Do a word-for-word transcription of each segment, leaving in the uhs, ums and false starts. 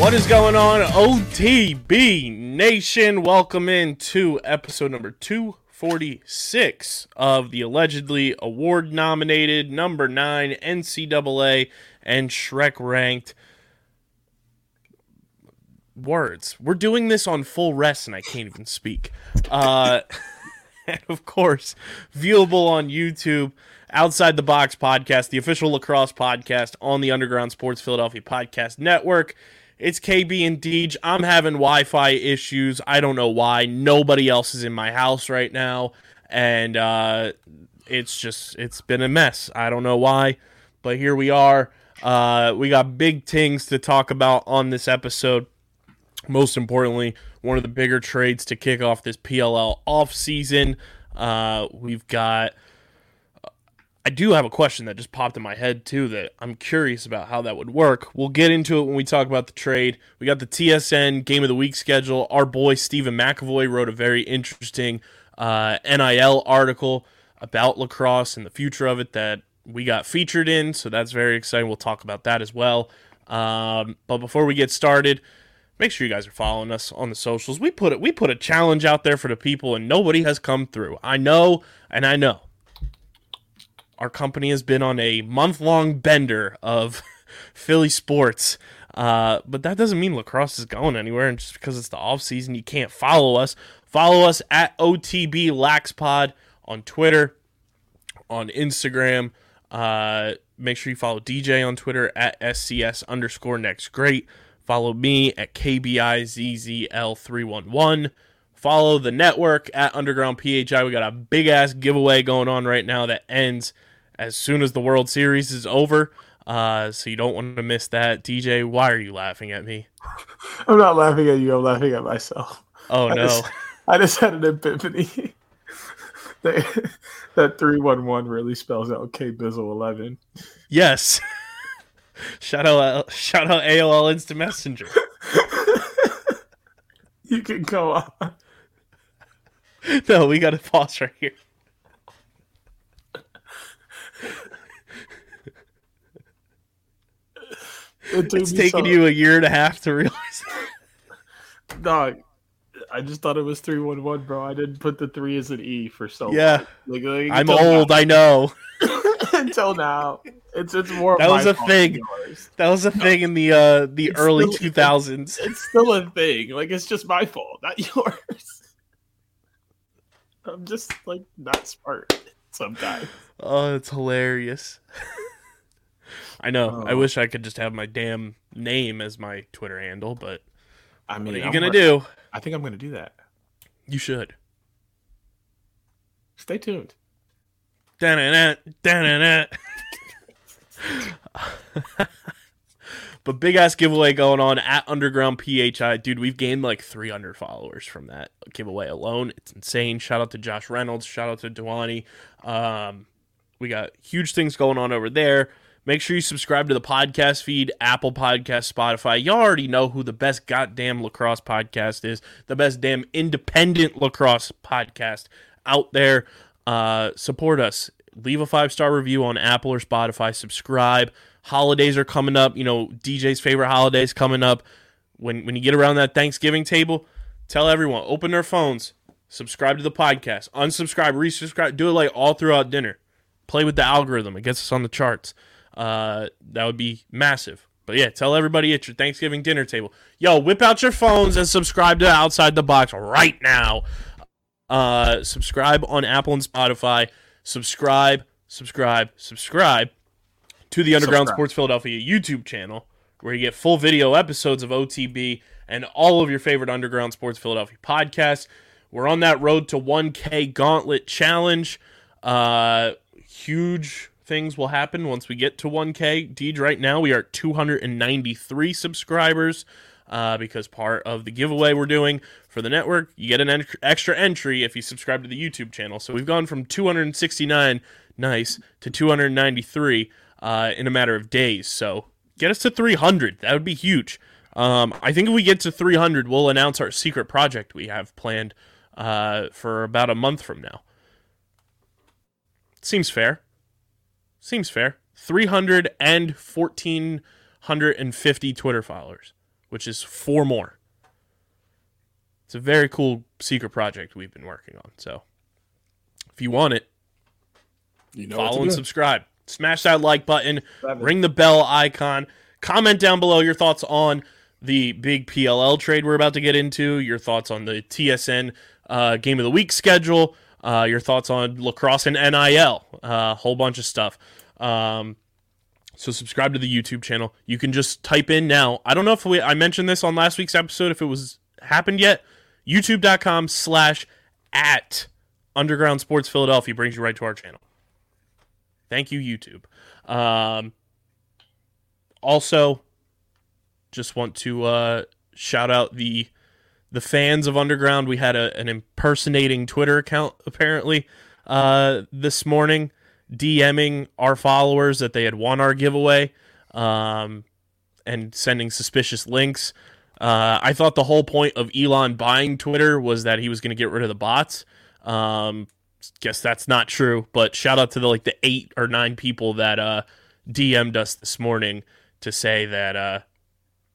What is going on, O T B Nation? Welcome in to episode number two forty-six of the allegedly award-nominated number nine N C double A and Shrek-ranked words. We're doing this on full rest, and I can't even speak. Uh, and of course, viewable on YouTube. Outside the Box podcast, the official lacrosse podcast on the Underground Sports Philadelphia Podcast Network. It's K B and Deej. I'm having Wi-Fi issues. I don't know why. Nobody else is in my house right now. And uh, it's just, it's been a mess. I don't know why. But here we are. Uh, we got big things to talk about on this episode. Most importantly, one of the bigger trades to kick off this P L L offseason. Uh, we've got... I do have a question that just popped in my head, too, that I'm curious about how that would work. We'll get into it when we talk about the trade. We got the T S N Game of the Week schedule. Our boy Stephen McAvoy wrote a very interesting uh, N I L article about lacrosse and the future of it that we got featured in, so that's very exciting. We'll talk about that as well. Um, but before we get started, make sure you guys are following us on the socials. We put it, we put a challenge out there for the people, and nobody has come through. I know, and I know. Our company has been on a month-long bender of Philly sports, uh, but that doesn't mean lacrosse is going anywhere, and just because it's the off-season, you can't follow us. Follow us at O T B Lax Pod on Twitter, on Instagram. Uh, make sure you follow D J on Twitter at S C S underscore next great. Follow me at K B I Z Z L three one one. Follow the network at Underground P H I. We got a big-ass giveaway going on right now that ends as soon as the World Series is over, uh, so you don't want to miss that. D J, why are you laughing at me? I'm not laughing at you. I'm laughing at myself. Oh, I no. Just, I just had an epiphany. that, that three one one really spells out K Bizzle eleven. Yes. shout, out, shout out A O L Instant Messenger. You can go on. No, we got to pause right here. It it's taken so... you a year and a half to realize that. No, I just thought it was three one one, bro. I didn't put the three as an E for so long. Yeah. Like, like, I'm old, now. I know. Until now. It's it's more That was a thing. That was a thing in the uh, the it's early still, two thousands. It's still a thing. Like, it's just my fault, not yours. I'm just like not smart sometimes. Oh, it's hilarious. I know. Oh. I wish I could just have my damn name as my Twitter handle, but I mean, what are you going to do? I think I'm going to do that. You should. Stay tuned. Da-na-na, da-na-na. But big ass giveaway going on at Underground P H I. Dude, we've gained like three hundred followers from that giveaway alone. It's insane. Shout out to Josh Reynolds. Shout out to Dewani. Um, we got huge things going on over there. Make sure you subscribe to the podcast feed, Apple Podcasts, Spotify. You already know who the best goddamn lacrosse podcast is, the best damn independent lacrosse podcast out there. Uh, support us. Leave a five-star review on Apple or Spotify. Subscribe. Holidays are coming up. You know, D J's favorite holidays coming up. When when you get around that Thanksgiving table, tell everyone, open their phones, subscribe to the podcast, unsubscribe, resubscribe, do it like all throughout dinner. Play with the algorithm. It gets us on the charts. Uh, that would be massive. But yeah, tell everybody at your Thanksgiving dinner table, yo, whip out your phones and subscribe to Outside the Box right now. Uh, subscribe on Apple and Spotify. Subscribe, subscribe, subscribe to the Underground subscribe. Sports Philadelphia YouTube channel, where you get full video episodes of O T B and all of your favorite Underground Sports Philadelphia podcasts. We're on that road to one K Gauntlet Challenge. Uh, huge things will happen once we get to one K. Deej, right now we are at two hundred ninety-three subscribers uh, because part of the giveaway we're doing for the network, you get an en- extra entry if you subscribe to the YouTube channel. So we've gone from two hundred sixty-nine, nice, to two hundred ninety-three uh, in a matter of days. So get us to three hundred. That would be huge. Um, I think if we get to three hundred, we'll announce our secret project we have planned uh, for about a month from now. Seems fair. Seems fair. three hundred and one thousand four hundred fifty Twitter followers, which is four more. It's a very cool secret project we've been working on. So if you want it, you know, follow and subscribe. Smash that like button. Ring the bell icon. Comment down below your thoughts on the big P L L trade we're about to get into, your thoughts on the T S N uh, Game of the Week schedule, uh, your thoughts on lacrosse and N I L, a uh, whole bunch of stuff. Um, so subscribe to the YouTube channel. You can just type in now. I don't know if we, I mentioned this on last week's episode, if it was happened yet. YouTube.com slash at Underground Sports Philadelphia brings you right to our channel. Thank you, YouTube. Um, Also, just want to uh, shout out the the fans of Underground. We had a, an impersonating Twitter account, apparently, uh, this morning, DMing our followers that they had won our giveaway um, and sending suspicious links. Uh, I thought the whole point of Elon buying Twitter was that he was going to get rid of the bots. Um, guess that's not true, but shout out to the like the eight or nine people that uh, D M'd us this morning to say that uh,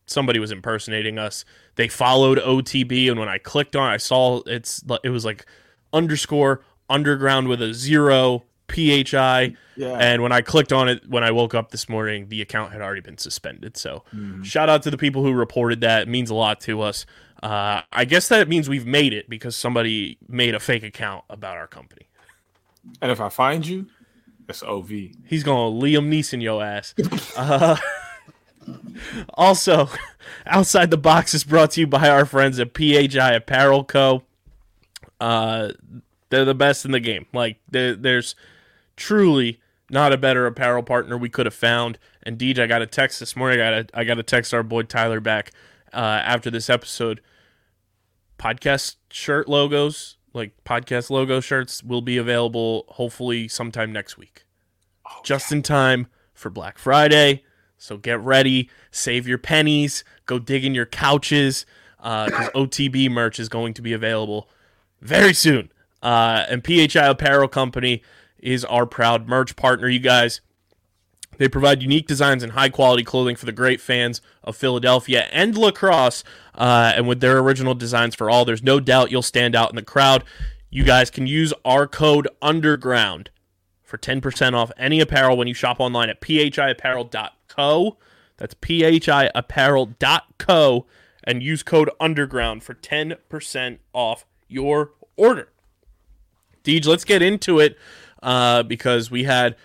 somebody was impersonating us. They followed O T B, and when I clicked on it, I saw it's it was like underscore underground with a zero P H I. Yeah. And when I clicked on it, when I woke up this morning, the account had already been suspended. So mm. shout out to the people who reported that. It means a lot to us. Uh, I guess that it means we've made it because somebody made a fake account about our company. And if I find you, it's O V. He's going to Liam Neeson your ass. Uh Also, Outside the Box is brought to you by our friends at P H I Apparel Co. Uh, they're the best in the game. Like, there's truly not a better apparel partner we could have found. And Deej, I got a text this morning. I got a, I got a text our boy Tyler back uh, after this episode. Podcast shirt logos, like podcast logo shirts, will be available hopefully sometime next week. Oh, just yeah. in time for Black Friday. So get ready, save your pennies, go dig in your couches, because uh, O T B merch is going to be available very soon. Uh, and P H I Apparel Company is our proud merch partner, you guys. They provide unique designs and high-quality clothing for the great fans of Philadelphia and lacrosse. Uh, and with their original designs for all, there's no doubt you'll stand out in the crowd. You guys can use our code UNDERGROUND for ten percent off any apparel when you shop online at p h i apparel dot co. That's p h i apparel dot co, and use code UNDERGROUND for ten percent off your order. Deej, let's get into it uh, because we had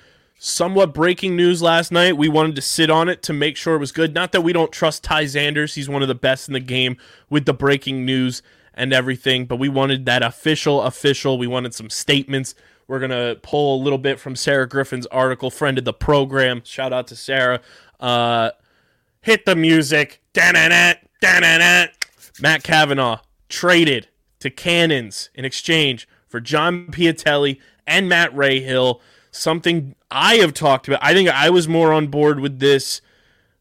somewhat breaking news last night. We wanted to sit on it to make sure it was good. Not that we don't trust Ty Zanders. He's one of the best in the game with the breaking news and everything, but we wanted that official, official. We wanted some statements. We're going to pull a little bit from Sarah Griffin's article, friend of the program. Shout out to Sarah. Uh, hit the music. Da-na-na, da-na-na. Matt Kavanaugh traded to Cannons in exchange for John Piatelli and Matt Rahill. Something I have talked about. I think I was more on board with this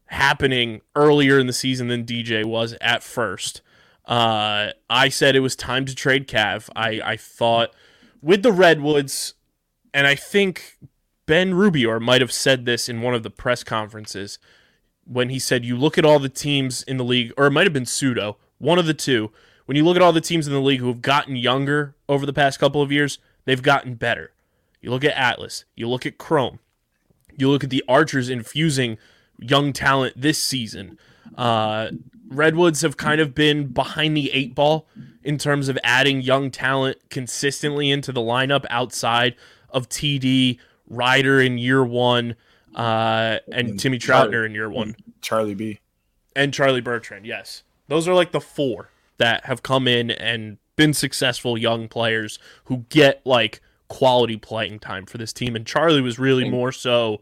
happening earlier in the season than D J was at first. Uh, I said it was time to trade Cav. I, I thought... with the Redwoods, and I think Ben Rubior might have said this in one of the press conferences when he said, you look at all the teams in the league, or it might have been Pseudo, one of the two. When you look at all the teams in the league who have gotten younger over the past couple of years, they've gotten better. You look at Atlas. You look at Chrome. You look at the Archers infusing young talent this season. Uh, Redwoods have kind of been behind the eight ball in terms of adding young talent consistently into the lineup outside of T D Ryder in year one uh, and, and Timmy Troutner Char- in year one. Charlie B. And Charlie Bertrand, yes. Those are like the four that have come in and been successful young players who get like quality playing time for this team. And Charlie was really and, more so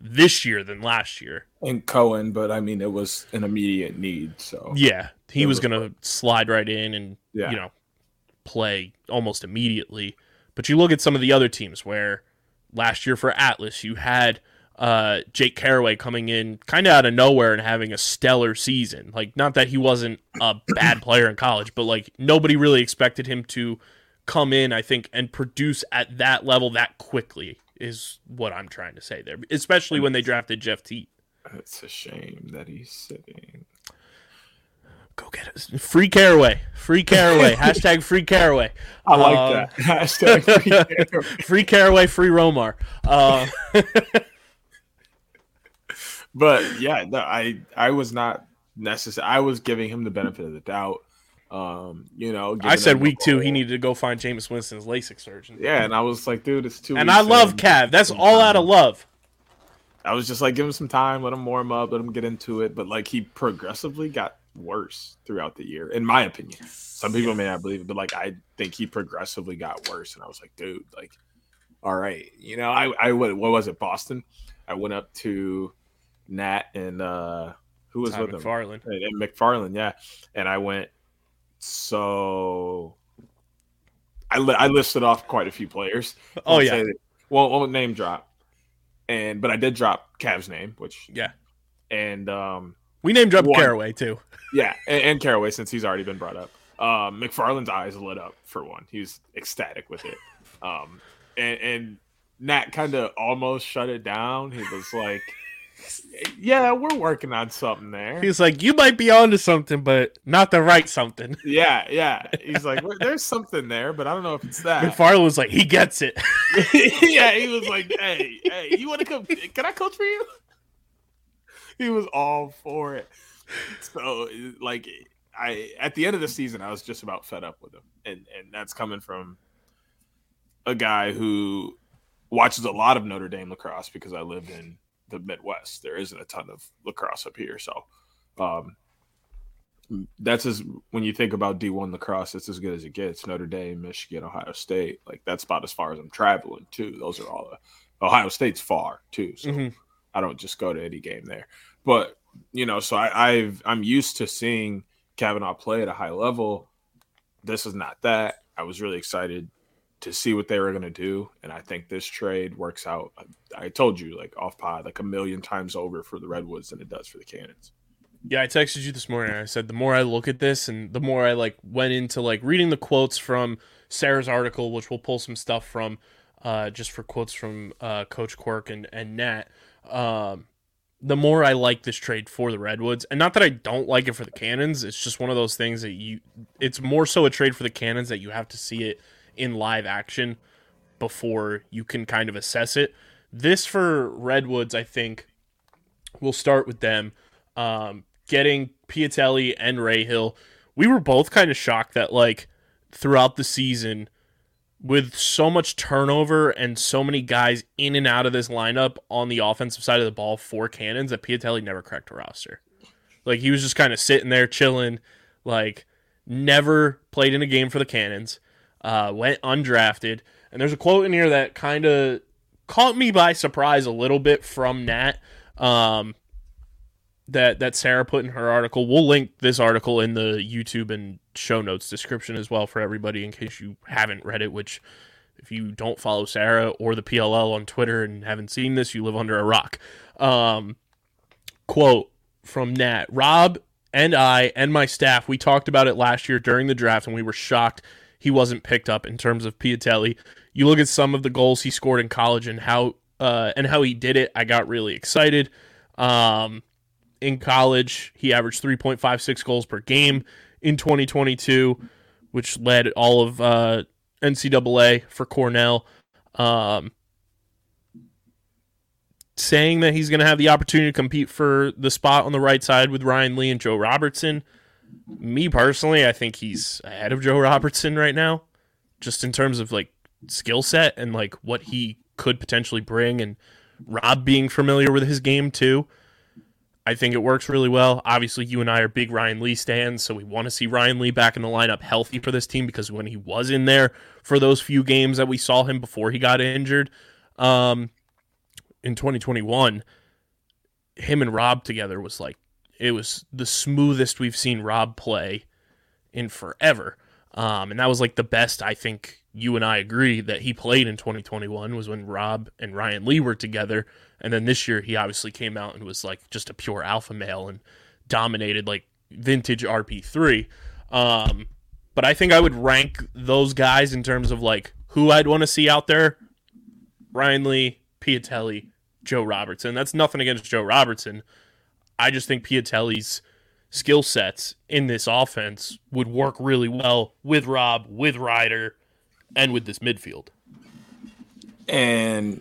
this year than last year. And Cohen, but I mean, it was an immediate need. So yeah, he was, was going to slide right in and, yeah. you know, play almost immediately. But you look at some of the other teams where last year for Atlas, you had uh, Jake Caraway coming in kind of out of nowhere and having a stellar season. Like, not that he wasn't a bad player in college, but like nobody really expected him to come in, I think, and produce at that level that quickly is what I'm trying to say there, especially when they drafted Jeff Teat. It's a shame that he's sitting. Go get us. Free Caraway. Free Caraway. Hashtag free Caraway. I like um, that. Hashtag free Caraway. Free Caraway, free Romar. Uh, but, yeah, no, I, I was not necessary. I was giving him the benefit of the doubt. Um, you know, I said week two, he needed to go find Jameis Winston's LASIK surgeon. Yeah, and I was like, dude, it's two. And I love Cav. That's all out of love. I was just like, give him some time, let him warm up, let him get into it. But like, he progressively got worse throughout the year, in my opinion. Some people may not believe it, but like, I think he progressively got worse. And I was like, dude, like, all right, you know, I I what, what was it, Boston? I went up to Nat and uh, who was with him? McFarland. And McFarland, yeah. And I went. So I li- I listed off quite a few players. Oh yeah, that, well, won't name drop, and but I did drop Cav's name, which yeah, and um, we name dropped Caraway too. Yeah, and, and Caraway since he's already been brought up. Um, McFarland's eyes lit up for one; he was ecstatic with it. Um, and and Nat kind of almost shut it down. He was like, yeah, we're working on something there. He's like, you might be onto something, but not the right something. Yeah, yeah. He's like, well, there's something there, but I don't know if it's that. McFarland was like, he gets it. Yeah, he was like, hey, hey, you want to come? Can I coach for you? He was all for it. So, like, I at the end of the season, I was just about fed up with him, and and that's coming from a guy who watches a lot of Notre Dame lacrosse because I lived in the Midwest. There isn't a ton of lacrosse up here, so um that's as when you think about D one lacrosse, it's as good as it gets. Notre Dame, Michigan, Ohio State, like that's about as far as I'm traveling too. Those are all the, Ohio State's far too, so mm-hmm. I don't just go to any game there, but you know, so I, I've I'm used to seeing Kavanaugh play at a high level. This is not that. I was really excited to see what they were going to do. And I think this trade works out. I, I told you, like off pod, like a million times over for the Redwoods than it does for the Cannons. Yeah. I texted you this morning. I said, the more I look at this and the more I like went into like reading the quotes from Sarah's article, which we'll pull some stuff from uh, just for quotes from uh, Coach Quirk and, and Nat. Um, the more I like this trade for the Redwoods, and not that I don't like it for the Cannons. It's just one of those things that you, it's more so a trade for the Cannons that you have to see it in live action before you can kind of assess it. This for Redwoods, I think we'll start with them. Um, getting Piatelli and Rahill. We were both kind of shocked that like throughout the season with so much turnover and so many guys in and out of this lineup on the offensive side of the ball for Cannons that Piatelli never cracked a roster. Like he was just kind of sitting there chilling, like never played in a game for the Cannons. Uh, went undrafted, and there's a quote in here that kind of caught me by surprise a little bit from Nat um, that, that Sarah put in her article. We'll link this article in the YouTube and show notes description as well for everybody in case you haven't read it, which if you don't follow Sarah or the P L L on Twitter and haven't seen this, you live under a rock. Um, quote from Nat, Rob and I and my staff, we talked about it last year during the draft, and we were shocked he wasn't picked up in terms of Piatelli. You look at some of the goals he scored in college and how uh, and how he did it. I got really excited. Um, in college, he averaged three point five six goals per game in twenty twenty-two, which led all of uh, N C double A for Cornell. Um, saying that he's going to have the opportunity to compete for the spot on the right side with Ryan Lee and Joe Robertson. Me personally, I think he's ahead of Joe Robertson right now, just in terms of like skill set and like what he could potentially bring, and Rob being familiar with his game too. I think it works really well. Obviously, you and I are big Ryan Lee stands, so we want to see Ryan Lee back in the lineup healthy for this team, because when he was in there for those few games that we saw him before he got injured um, in twenty twenty-one, him and Rob together was like, it was the smoothest we've seen Rob play in forever. Um, and that was like the best, I think you and I agree, that he played in twenty twenty-one was when Rob and Ryan Lee were together. And then this year he obviously came out and was like just a pure alpha male and dominated like vintage R P three. Um, but I think I would rank those guys in terms of like who I'd want to see out there. Ryan Lee, Piatelli, Joe Robertson. That's nothing against Joe Robertson. I just think Piatelli's skill sets in this offense would work really well with Rob, with Ryder, and with this midfield. And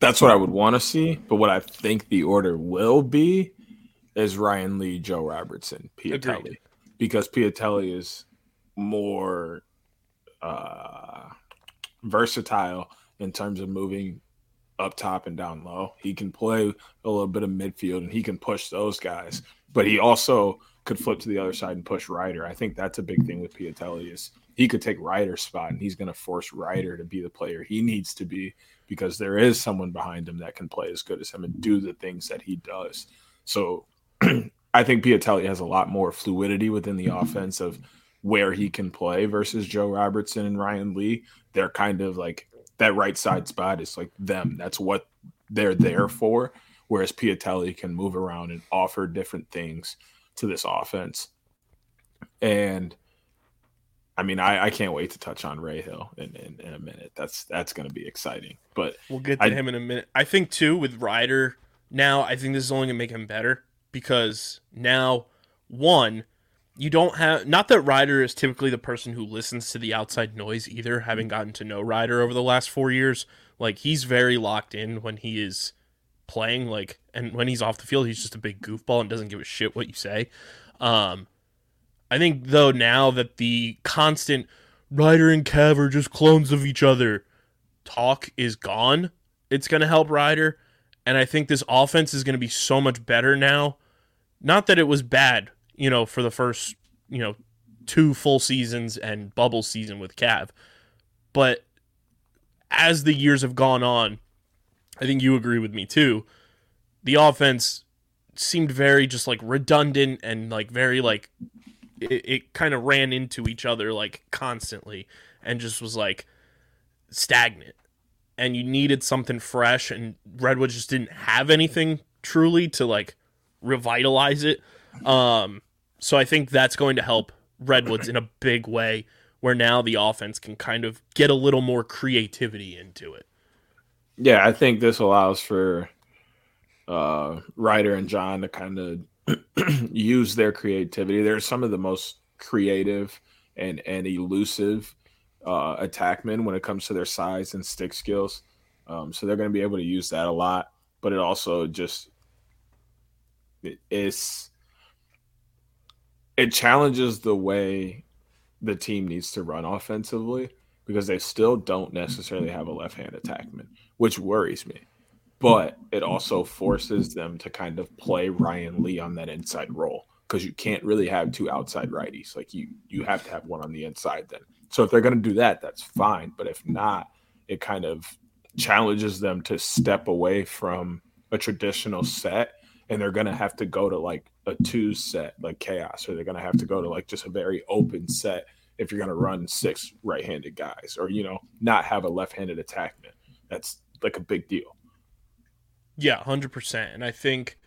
that's what I would want to see. But what I think the order will be is Ryan Lee, Joe Robertson, Piatelli. Agreed. Because Piatelli is more uh, versatile in terms of moving up top and down low. He can play a little bit of midfield and he can push those guys, but he also could flip to the other side and push Ryder. I think that's a big thing with Piatelli, is he could take Ryder's spot and he's going to force Ryder to be the player he needs to be, because there is someone behind him that can play as good as him and do the things that he does. So I think Piatelli has a lot more fluidity within the offense of where he can play versus Joe Robertson and Ryan Lee. They're kind of like, that right side spot is like them. That's what they're there for. Whereas Piatelli can move around and offer different things to this offense. And I mean, I, I can't wait to touch on Rahill in, in, in a minute. That's that's going to be exciting. But we'll get to I, him in a minute. I think too with Ryder now, I think this is only going to make him better, because now one, you don't have, not that Ryder is typically the person who listens to the outside noise either, having gotten to know Ryder over the last four years. Like, he's very locked in when he is playing, like, and when he's off the field, he's just a big goofball and doesn't give a shit what you say. Um, I think, though, now that the constant Ryder and Cav are just clones of each other talk is gone, it's going to help Ryder. And I think this offense is going to be so much better now. Not that it was bad, you know, for the first, you know, two full seasons and bubble season with Cav. But as the years have gone on, I think you agree with me too, the offense seemed very just like redundant and like very like it, it kind of ran into each other like constantly and just was like stagnant. And you needed something fresh, and Redwoods just didn't have anything truly to like revitalize it. Um, so I think that's going to help Redwoods in a big way, where now the offense can kind of get a little more creativity into it. Yeah, I think this allows for uh, Ryder and John to kind of use their creativity. They're some of the most creative and, and elusive uh, attackmen when it comes to their size and stick skills. Um, so they're going to be able to use that a lot, but it also just it, it's... it challenges the way the team needs to run offensively, because they still don't necessarily have a left-hand attackman, which worries me. But it also forces them to kind of play Ryan Lee on that inside role, because you can't really have two outside righties. Like you, you have to have one on the inside then. So if they're going to do that, that's fine. But if not, it kind of challenges them to step away from a traditional set, and they're going to have to go to like a two set like Chaos, or they're going to have to go to like just a very open set if you're going to run six right-handed guys, or, you know, not have a left-handed attackman. That's like a big deal. Yeah, one hundred percent. And I think,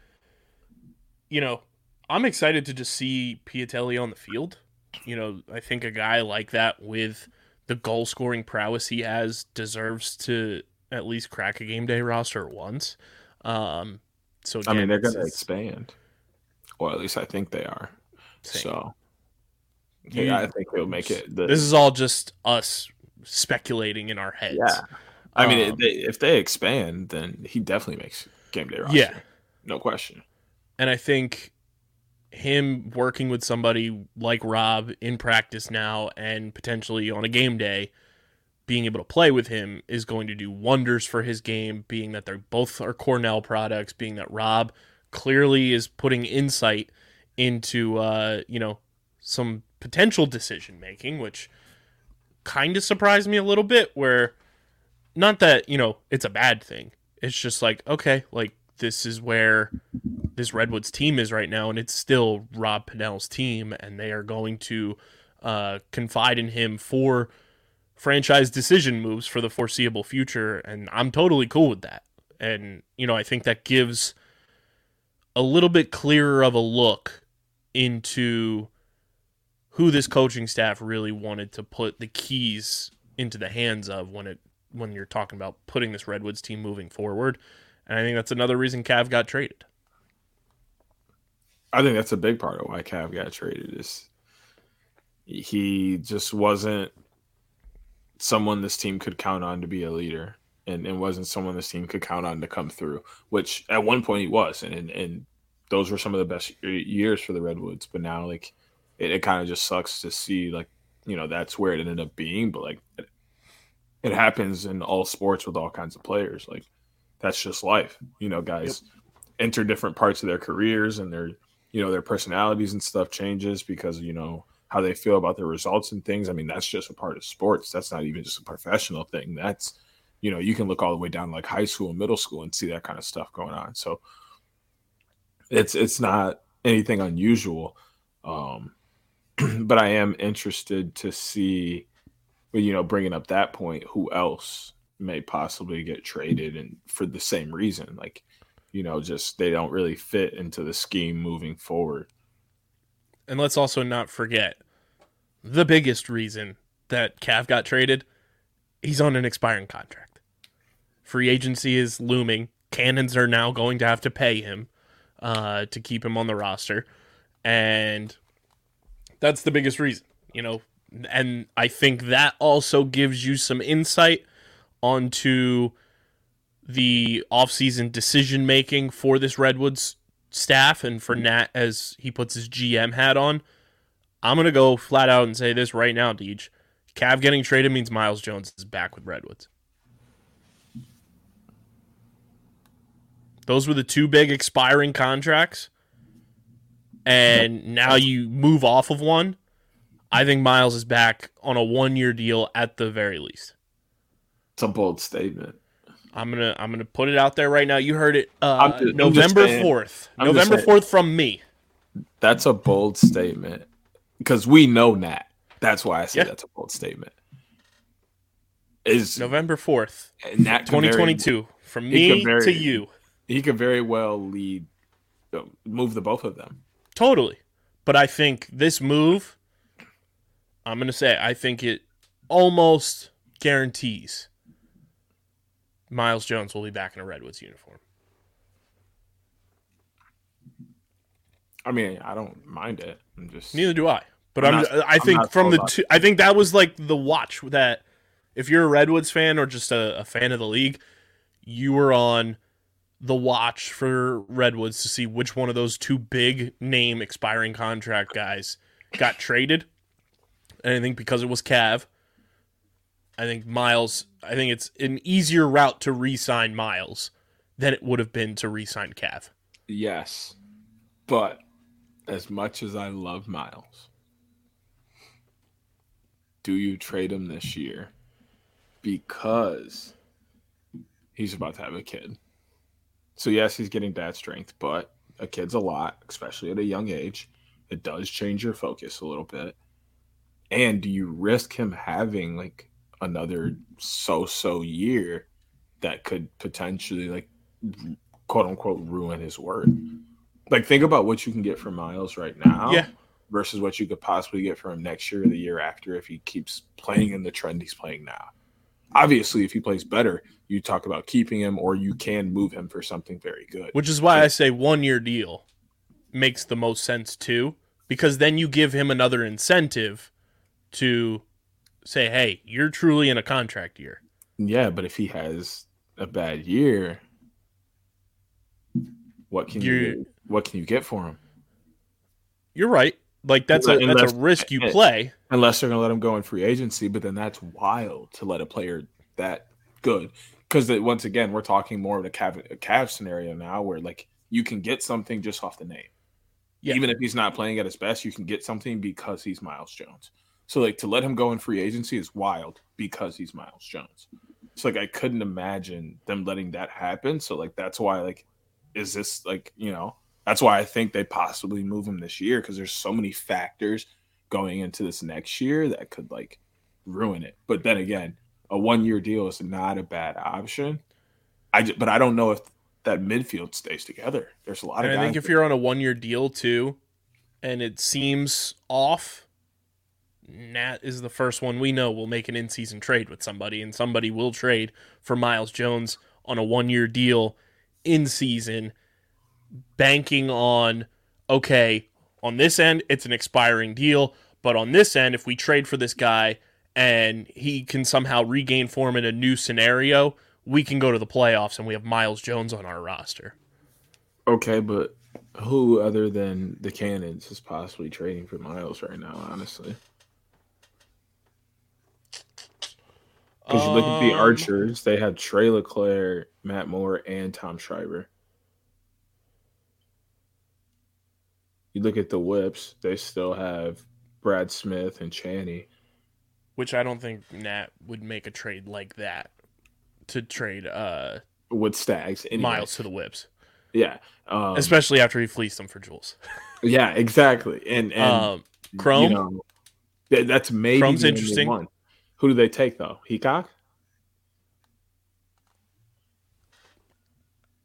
you know, I'm excited to just see Piatelli on the field. You know, I think a guy like that with the goal-scoring prowess he has deserves to at least crack a game day roster once. Um, so again, I mean, they're going to expand. Or at least I think they are. Same. So, yeah, you, I think they'll make it. The, this is all just us speculating in our heads. Yeah. I mean, um, they, if they expand, then he definitely makes game day roster. Yeah. No question. And I think him working with somebody like Rob in practice now and potentially on a game day, being able to play with him is going to do wonders for his game, being that they're both are Cornell products, being that Rob clearly is putting insight into, uh, you know, some potential decision-making, which kind of surprised me a little bit, where not that, you know, it's a bad thing. It's just like, okay, like this is where this Redwoods team is right now, and it's still Rob Pinnell's team, and they are going to uh, confide in him for franchise decision moves for the foreseeable future, and I'm totally cool with that. And, you know, I think that gives a little bit clearer of a look into who this coaching staff really wanted to put the keys into the hands of when it when you're talking about putting this Redwoods team moving forward. And I think that's another reason Cav got traded. I think that's a big part of why Cav got traded, is he just wasn't someone this team could count on to be a leader, and, and wasn't someone this team could count on to come through, which at one point he was. And, and, and those were some of the best years for the Redwoods. But now, like, it, it kind of just sucks to see, like, you know, that's where it ended up being. But, like, it, it happens in all sports with all kinds of players. Like, that's just life. You know, guys yep. enter different parts of their careers, and their, you know, their personalities and stuff changes because, you know, how they feel about their results and things. I mean, that's just a part of sports. That's not even just a professional thing. That's, you know, you can look all the way down like high school and middle school and see that kind of stuff going on. So it's, it's not anything unusual. Um, but I am interested to see, you know, bringing up that point, who else may possibly get traded, and for the same reason, like, you know, just, they don't really fit into the scheme moving forward. And let's also not forget, the biggest reason that Cav got traded, he's on an expiring contract. Free agency is looming. Cannons are now going to have to pay him uh, to keep him on the roster. And that's the biggest reason, you know. And I think that also gives you some insight onto the offseason decision-making for this Redwoods staff and for Nat as he puts his G M hat on. I'm going to go flat out and say this right now, Deej. Cav getting traded means Miles Jones is back with Redwoods. Those were the two big expiring contracts, and now you move off of one. I think Miles is back on a one-year deal at the very least. It's a bold statement. I'm gonna I'm gonna put it out there right now. You heard it uh, I'm just, November fourth. I'm November fourth from me. That's a bold statement, because we know Nat. That's why I say yeah. That's a bold statement. Is November fourth, twenty twenty-two, very, from me very, to you. He could very well lead, move the both of them. Totally. But I think this move, I'm going to say, I think it almost guarantees Miles Jones will be back in a Redwoods uniform. I mean, I don't mind it. I'm just neither do I. But I'm I'm not, I think I'm from the two, I think that was like the watch that if you're a Redwoods fan or just a, a fan of the league, you were on the watch for Redwoods to see which one of those two big name expiring contract guys got traded. And I think because it was Cav, I think Miles, I think it's an easier route to re-sign Miles than it would have been to re-sign Cav. Yes. But as much as I love Miles, do you trade him this year? Because he's about to have a kid. So, yes, he's getting dad strength, but a kid's a lot, especially at a young age. It does change your focus a little bit. And do you risk him having, like, another so-so year that could potentially, like, quote-unquote ruin his work? Like, think about what you can get from Miles right now. Yeah. Versus what you could possibly get from him next year or the year after if he keeps playing in the trend he's playing now. Obviously, if he plays better, you talk about keeping him, or you can move him for something very good. Which is why so, I say one-year deal makes the most sense, too, because then you give him another incentive to say, hey, you're truly in a contract year. Yeah, but if he has a bad year, what can You're, you what can you get for him? You're right. Like that's a unless, that's a risk you play. Unless they're gonna let him go in free agency, but then that's wild to let a player that good. Because once again, we're talking more of a Cav, a Cav scenario now, where like you can get something just off the name. Yeah. Even if he's not playing at his best, you can get something because he's Miles Jones. So like to let him go in free agency is wild because he's Miles Jones. So like I couldn't imagine them letting that happen. So like that's why like is this like you know that's why I think they possibly move him this year, because there's so many factors going into this next year that could like ruin it. But then again, a one-year deal is not a bad option. I just, but I don't know if that midfield stays together. There's a lot and of. I think if you're on a one-year deal too, and it seems off, Nat is the first one we know will make an in-season trade with somebody, and somebody will trade for Miles Jones on a one-year deal in season, banking on okay on this end it's an expiring deal, but on this end if we trade for this guy and he can somehow regain form in a new scenario, we can go to the playoffs and we have Miles Jones on our roster. Okay, but who other than the Cannons is possibly trading for Miles right now, honestly? Because you look at the Archers, they have Trey LeClaire, Matt Moore, and Tom Schreiber. You look at the Whips, they still have Brad Smith and Chaney. Which I don't think Nat would make a trade like that to trade uh, with Stags anyway. Miles to the Whips. Yeah. Um, Especially after he fleeced them for Jules. Yeah, exactly. And, and um, Chrome? You know, th- that's maybe Chrome's the interesting one. Who do they take, though? Heacock?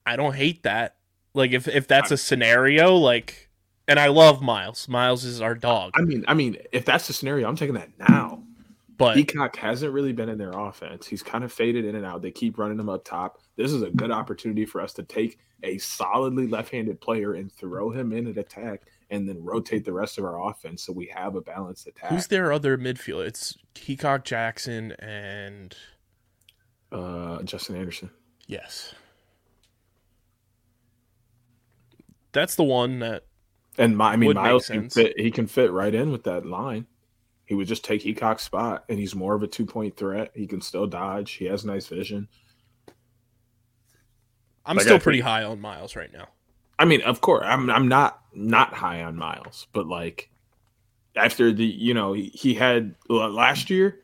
I don't hate that. Like, if, if that's a scenario, like... And I love Miles. Miles is our dog. I mean, I mean, if that's the scenario, I'm taking that now. But Heacock hasn't really been in their offense. He's kind of faded in and out. They keep running him up top. This is a good opportunity for us to take a solidly left-handed player and throw him in at attack and then rotate the rest of our offense so we have a balanced attack. Who's their other midfielder? It's Heacock, Jackson, and... Uh, Justin Anderson. Yes. That's the one that... And my, I mean, Miles can fit, he can fit right in with that line. He would just take Heacock's spot, and he's more of a two-point threat. He can still dodge. He has nice vision. I'm like still I pretty think, high on Miles right now. I mean, of course, I'm I'm not not high on Miles, but like after the you know he, he had last year,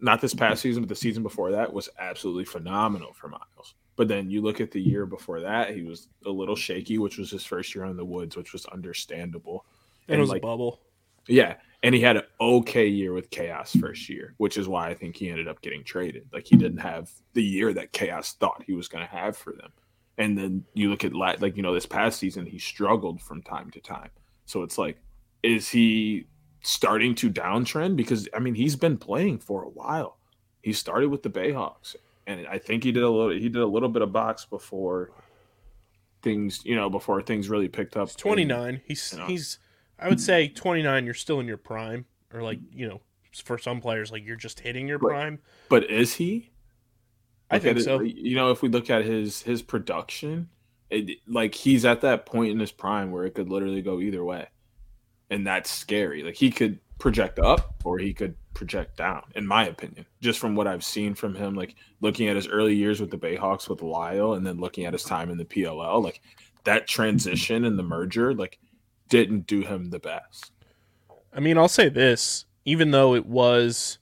not this past season, but the season before that was absolutely phenomenal for Miles. But then you look at the year before that, he was a little shaky, which was his first year on the Woods, which was understandable. And it was like, a bubble. Yeah. And he had an okay year with Chaos first year, which is why I think he ended up getting traded. Like he didn't have the year that Chaos thought he was going to have for them. And then you look at like, you know, this past season, he struggled from time to time. So it's like, is he starting to downtrend? Because, I mean, he's been playing for a while. He started with the Bayhawks. And I think he did a little. He did a little bit of box before things, you know, before things really picked up. He's twenty-nine. And, he's you know. he's. I would say twenty-nine. You're still in your prime, or like you know, for some players, like you're just hitting your prime. But, but is he? I look think so. It, you know, if we look at his his production, it, like he's at that point in his prime where it could literally go either way, and that's scary. Like he could project up, or he could project down, in my opinion, just from what I've seen from him, like looking at his early years with the Bayhawks with Lyle and then looking at his time in the P L L, like that transition and the merger, like didn't do him the best. I mean, I'll say this, even though it was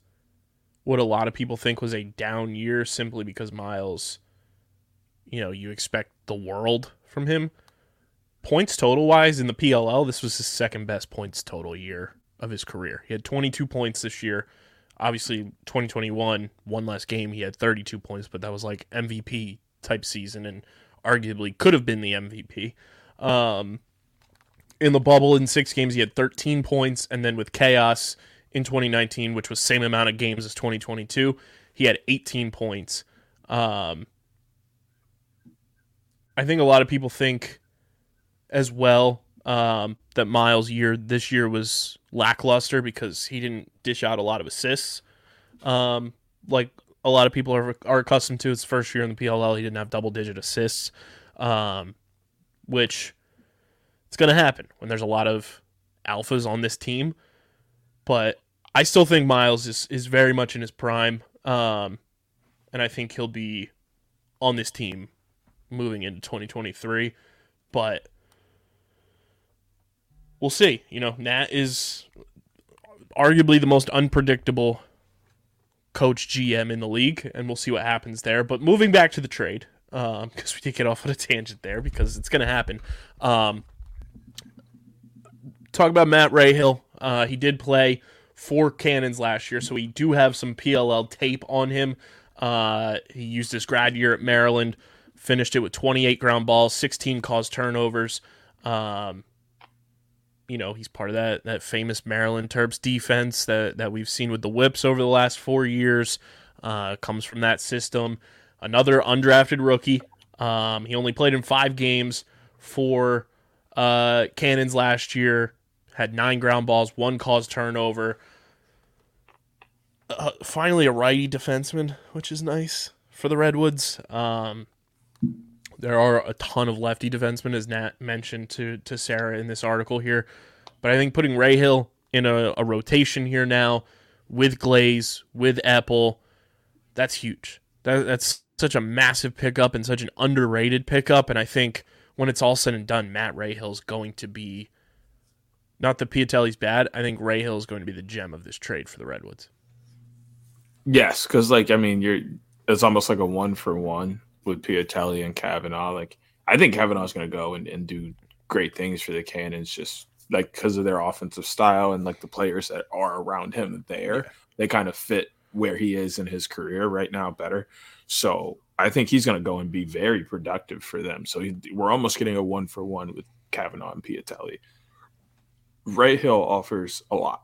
what a lot of people think was a down year simply because Miles, you know, you expect the world from him. Points total wise in the P L L, this was his second best points total year of his career. He had twenty-two points this year. Obviously, twenty twenty-one, one less game, he had thirty-two points, but that was like M V P type season and arguably could have been the M V P. Um, in the bubble, in six games, he had thirteen points, and then with Chaos in twenty nineteen, which was same amount of games as twenty twenty-two, he had eighteen points. Um, I think a lot of people think as well um, that Miles' year this year was lackluster because he didn't dish out a lot of assists um, like a lot of people are are accustomed to. His first year in the P L L, he didn't have double-digit assists, um, which it's going to happen when there's a lot of alphas on this team. But I still think Miles is, is very much in his prime, um, and I think he'll be on this team moving into twenty twenty-three. But we'll see. You know, Nat is arguably the most unpredictable coach G M in the league, and we'll see what happens there. But moving back to the trade, because um, we did get off on a tangent there, because it's going to happen. Um, talk about Matt Rahill. Uh, he did play for Cannons last year, so we do have some P L L tape on him. Uh, he used his grad year at Maryland, finished it with twenty-eight ground balls, sixteen caused turnovers. Um, you know, he's part of that that famous Maryland Terps defense that, that we've seen with the Whips over the last four years. Uh, comes from that system. Another undrafted rookie. Um, he only played in five games for uh, Cannons last year. Had nine ground balls, one caused turnover. Uh, finally, a righty defenseman, which is nice for the Redwoods. Um, there are a ton of lefty defensemen, as Nat mentioned to, to Sarah in this article here. But I think putting Rahill in a, a rotation here now with Glaze, with Apple, that's huge. That, that's such a massive pickup and such an underrated pickup. And I think when it's all said and done, Matt Rahill's going to be... Not that Piatelli's bad. I think Rahill is going to be the gem of this trade for the Redwoods. Yes, because like I mean, you're it's almost like a one for one with Piatelli and Kavanaugh. Like I think Kavanaugh's going to go and, and do great things for the Cannons, just like because of their offensive style and like the players that are around him there. Yeah. They kind of fit where he is in his career right now better. So I think he's going to go and be very productive for them. So he, we're almost getting a one for one with Kavanaugh and Piatelli. Rahill offers a lot.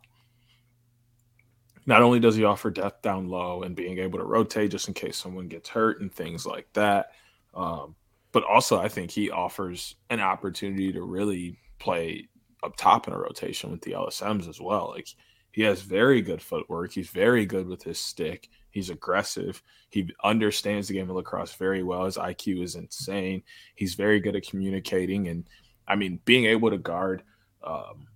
Not only does he offer depth down low and being able to rotate just in case someone gets hurt and things like that, um, but also I think he offers an opportunity to really play up top in a rotation with the L S Ms as well. Like he has very good footwork. He's very good with his stick. He's aggressive. He understands the game of lacrosse very well. His I Q is insane. He's very good at communicating. And, I mean, being able to guard um, –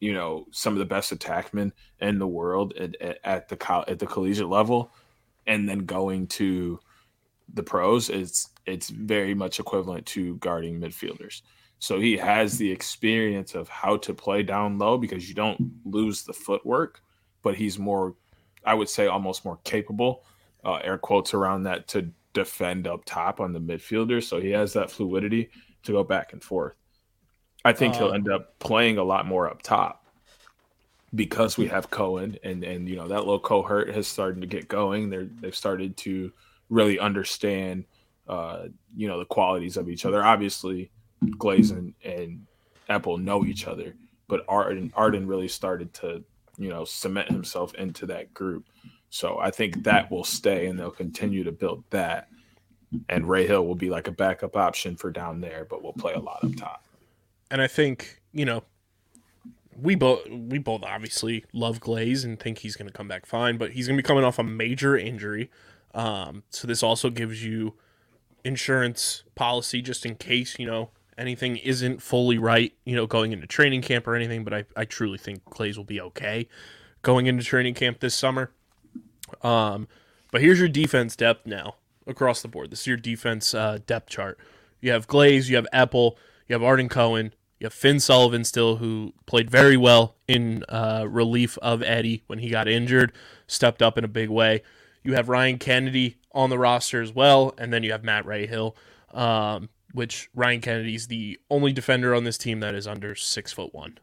you know, some of the best attackmen in the world at, at, at the co- at the collegiate level, and then going to the pros, it's it's very much equivalent to guarding midfielders. So he has the experience of how to play down low because you don't lose the footwork, but he's more, I would say, almost more capable, uh, air quotes around that, to defend up top on the midfielder. So he has that fluidity to go back and forth. I think he'll end up playing a lot more up top because we have Cohen and, and you know, that little cohort has started to get going. They're, they've started to really understand, uh, you know, the qualities of each other. Obviously, Glaze and, and Apple know each other, but Arden, Arden really started to, you know, cement himself into that group. So I think that will stay and they'll continue to build that. And Rahill will be like a backup option for down there, but will play a lot up top. And I think, you know, we both we both obviously love Glaze and think he's going to come back fine, but he's going to be coming off a major injury. Um, so this also gives you insurance policy just in case, you know, anything isn't fully right, you know, going into training camp or anything. But I, I truly think Glaze will be okay going into training camp this summer. Um, but here's your defense depth now across the board. This is your defense uh, depth chart. You have Glaze, you have Apple, you have Arden Cohen. You have Finn Sullivan still, who played very well in uh, relief of Eddie when he got injured, stepped up in a big way. You have Ryan Kennedy on the roster as well, and then you have Matt Rahill, um, which Ryan Kennedy's the only defender on this team that is under six foot one.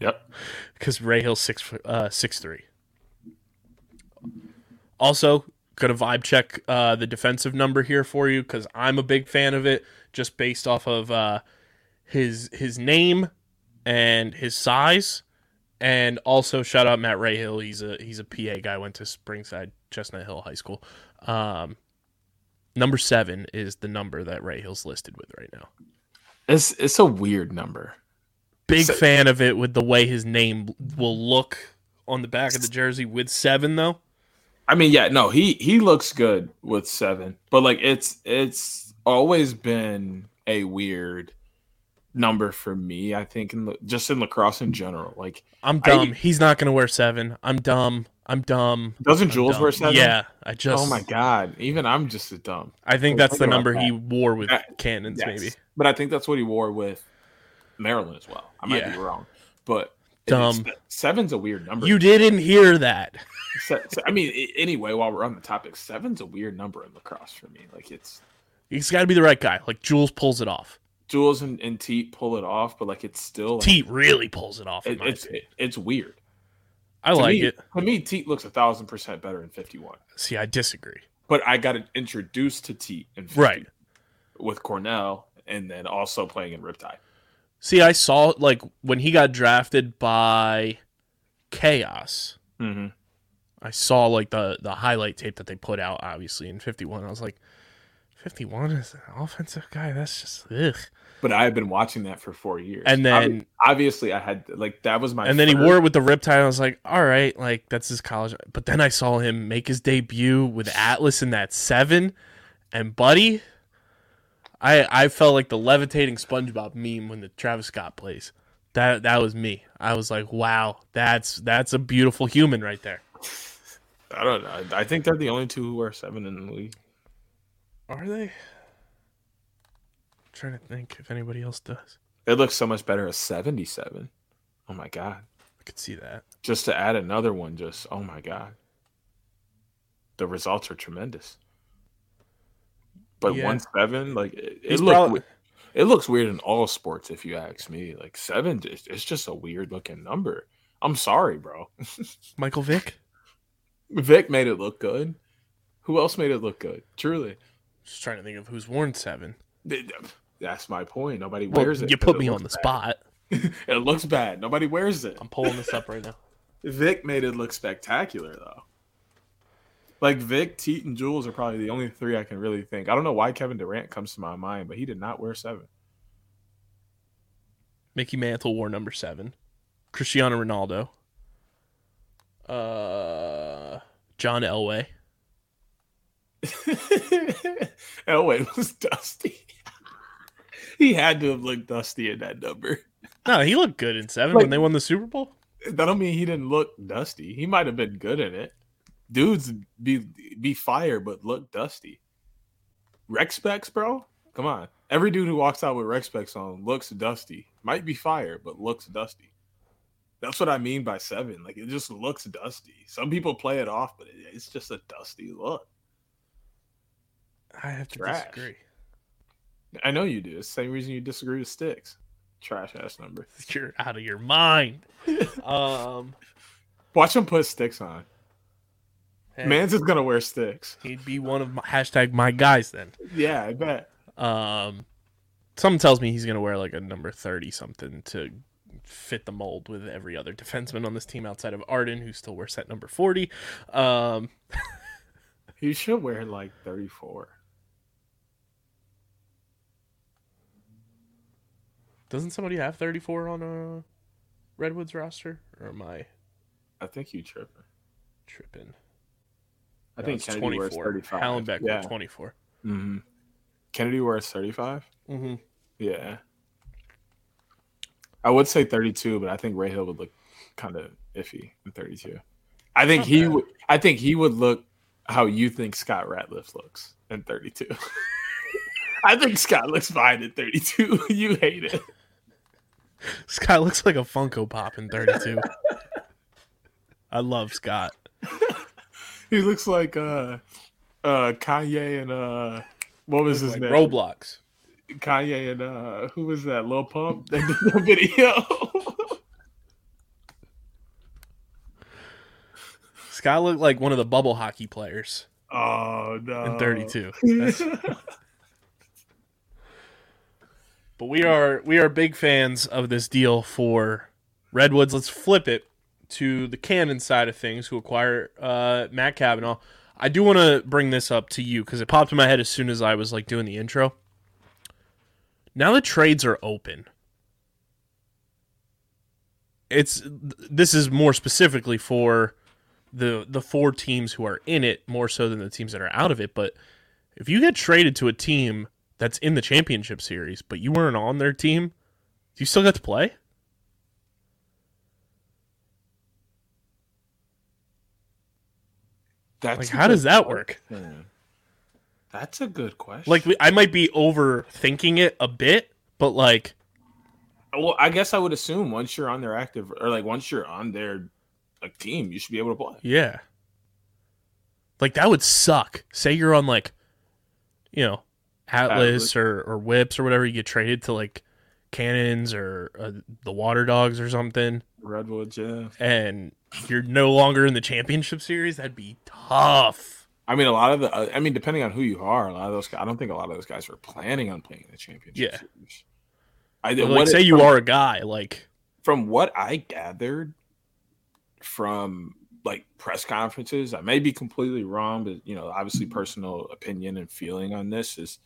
Yep, because Rahill's six foot uh, six three. Also, gonna vibe check uh, the defensive number here for you because I'm a big fan of it. Just based off of uh, his his name and his size, and also shout out Matt Rahill. He's a he's a P A guy. Went to Springside Chestnut Hill High School. Um, number seven is the number that Rahill's listed with right now. It's it's a weird number. Big so, fan of it with the way his name will look on the back of the jersey with seven though. I mean, yeah, no, he he looks good with seven, but like it's it's always been a weird number for me. I think in just in lacrosse in general, like I'm dumb. I, He's not gonna wear seven. I'm dumb. I'm dumb. Doesn't I'm Jules dumb. wear seven? Yeah, I just. Oh my god! Even I'm just a dumb. I think I that's the number that. he wore with that, Cannons, yes. maybe. But I think that's what he wore with Maryland as well. I might yeah. be wrong, but. Dumb. Seven's a weird number. You didn't hear that. so, so, I mean, anyway, while we're on the topic, seven's a weird number in lacrosse for me. Like it's, he's got to be the right guy. Like Jules pulls it off. Jules and, and Teat pull it off, but like it's still like, Teat really pulls it off. It, it's it, it's weird. I to like me, it. To me, Teat looks a thousand percent better in fifty-one. See, I disagree. But I got introduced to Teat in fifty right with Cornell, and then also playing in Riptide. See, I saw, like, when he got drafted by Chaos, mm-hmm. I saw, like, the, the highlight tape that they put out, obviously, in fifty-one. I was like, fifty-one is an offensive guy? That's just, ugh. But I had been watching that for four years. And then... Obviously, I had, like, that was my... And then first. He wore it with the Riptide, I was like, all right, like, that's his college... But then I saw him make his debut with Atlas in that seven, and buddy... I, I felt like the levitating SpongeBob meme when the Travis Scott plays. That that was me. I was like, wow, that's that's a beautiful human right there. I don't know. I think they're the only two who are seven in the league. Are they? I'm trying to think if anybody else does. It looks so much better as seventy-seven. Oh, my God. I could see that. Just to add another one, just, oh, my God. The results are tremendous. But yeah. one seven, like it, it, look, probably, it looks weird in all sports. If you ask me, like seven, it's just a weird looking number. I'm sorry, bro. Michael Vick, Vick made it look good. Who else made it look good? Truly, just trying to think of who's worn seven. That's my point. Nobody well, wears it. You put me on the bad. spot. It looks bad. Nobody wears it. I'm pulling this up right now. Vick made it look spectacular, though. Like, Vic, Teat, and Jules are probably the only three I can really think. I don't know why Kevin Durant comes to my mind, but he did not wear seven. Mickey Mantle wore number seven. Cristiano Ronaldo. Uh, John Elway. Elway was dusty. He had to have looked dusty in that number. No, he looked good in seven like, when they won the Super Bowl. That don't mean he didn't look dusty. He might have been good in it. Dudes be be fire, but look dusty. Rex specs, bro. Come on. Every dude who walks out with Rex specs on looks dusty. Might be fire, but looks dusty. That's what I mean by seven. Like, it just looks dusty. Some people play it off, but it's just a dusty look. I have to Trash. disagree. I know you do. It's the same reason you disagree with Sticks. Trash ass number. You're out of your mind. um, Watch him put Sticks on. Hey, Mans is gonna wear Sticks. He'd be one of my hashtag my guys then. Yeah, I bet. Um, something tells me he's gonna wear like a number thirty something to fit the mold with every other defenseman on this team outside of Arden, who still wears that number forty. Um, he should wear like thirty-four. Doesn't somebody have thirty-four on a Redwoods roster? Or am I? I think you tripping. Tripping. I no, think Kennedy twenty-four. Wears thirty-five. Hallenbeck yeah. wears twenty-four. Mm-hmm. Kennedy wears thirty-five? Mm-hmm. Yeah. I would say thirty-two, but I think Rahill would look kind of iffy in thirty-two. I think Not he bad. would I think he would look how you think Scott Ratliff looks in thirty-two. I think Scott looks fine in thirty-two. You hate it. Scott looks like a Funko Pop in thirty-two. I love Scott. He looks like uh, uh, Kanye and uh, what was his like name? Roblox. Kanye and uh, who was that? Lil Pump. They did the video. Scott looked like one of the bubble hockey players. Oh no! In thirty-two. But we are we are big fans of this deal for Redwoods. Let's flip it to the Cannon side of things, who acquire uh, Matt Kavanaugh. I do want to bring this up to you because it popped in my head as soon as I was like doing the intro. Now the trades are open. It's this is more specifically for the the four teams who are in it more so than the teams that are out of it. But if you get traded to a team that's in the championship series, but you weren't on their team, do you still get to play? That's like, how does that work? Thing. That's a good question. Like, I might be overthinking it a bit, but like, well, I guess I would assume once you're on their active, or like once you're on their like team, you should be able to play. Yeah. Like, that would suck. Say you're on like, you know, Atlas, Atlas. or or Whips or whatever. You get traded to like Cannons or uh, the Water Dogs or something. Redwoods, yeah. And you're no longer in the championship series. That'd be tough. I mean, a lot of the. I mean, depending on who you are, a lot of those. I don't think a lot of those guys were planning on playing in the championship yeah. series. I like, what say it, you from, are a guy like. From what I gathered, from like press conferences, I may be completely wrong, but you know, obviously, personal opinion and feeling on this is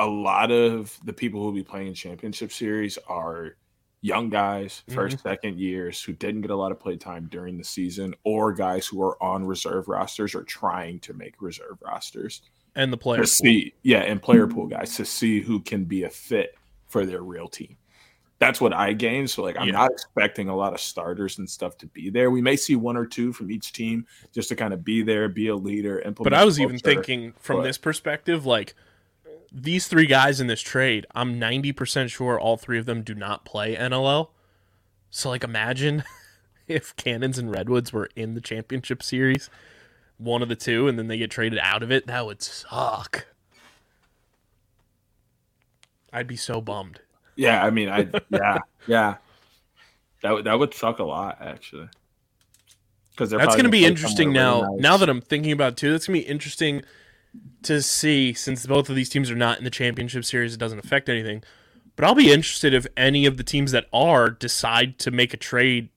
a lot of the people who will be playing in championship series are young guys, first, mm-hmm. second years who didn't get a lot of play time during the season, or guys who are on reserve rosters or trying to make reserve rosters, and the player pool. See, yeah, and player pool guys to see who can be a fit for their real team. That's what I gained. So like, I'm yeah. not expecting a lot of starters and stuff to be there. We may see one or two from each team just to kind of be there, be a leader. Implement but I was culture. even thinking from but, this perspective, like, these three guys in this trade, I'm ninety percent sure all three of them do not play N L L. So, like, imagine if Cannons and Redwoods were in the championship series, one of the two, and then they get traded out of it. That would suck. I'd be so bummed. Yeah, I mean, I yeah, yeah. That would that would suck a lot, actually. Because that's going to be interesting now. Really nice. Now that I'm thinking about it too, that's going to be interesting to see, since both of these teams are not in the championship series, it doesn't affect anything. But I'll be interested if any of the teams that are decide to make a trade,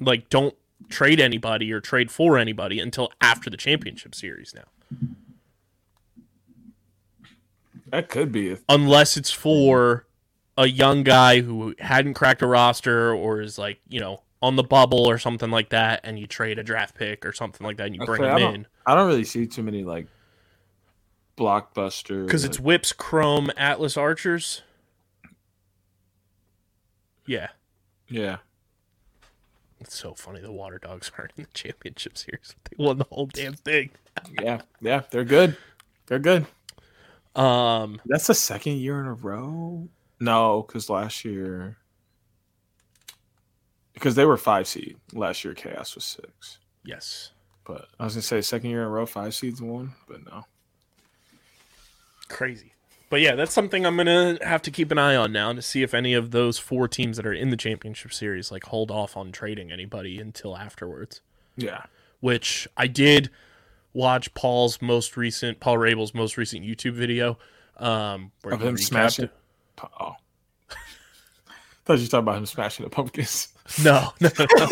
like don't trade anybody or trade for anybody until after the championship series now. That could be. A- Unless it's for a young guy who hadn't cracked a roster or is like, you know, on the bubble or something like that, and you trade a draft pick or something like that, and you bring okay, him in. I don't really see too many like blockbuster because like... it's Whips, Chrome, Atlas, Archers. Yeah, yeah. It's so funny. The Water Dogs aren't in the championship series. They won the whole damn thing. yeah, yeah. They're good. They're good. Um, that's the second year in a row. No, because last year. Because they were five seed last year. Chaos was six. Yes, but I was gonna say second year in a row, five seeds won, but no. Crazy, but yeah, that's something I'm gonna have to keep an eye on now to see if any of those four teams that are in the championship series like hold off on trading anybody until afterwards. Yeah, which I did watch Paul's most recent Paul Rabel's most recent YouTube video um, where of him recapped. smashing. Oh. I thought you were talking about him smashing the pumpkins. No, no, no.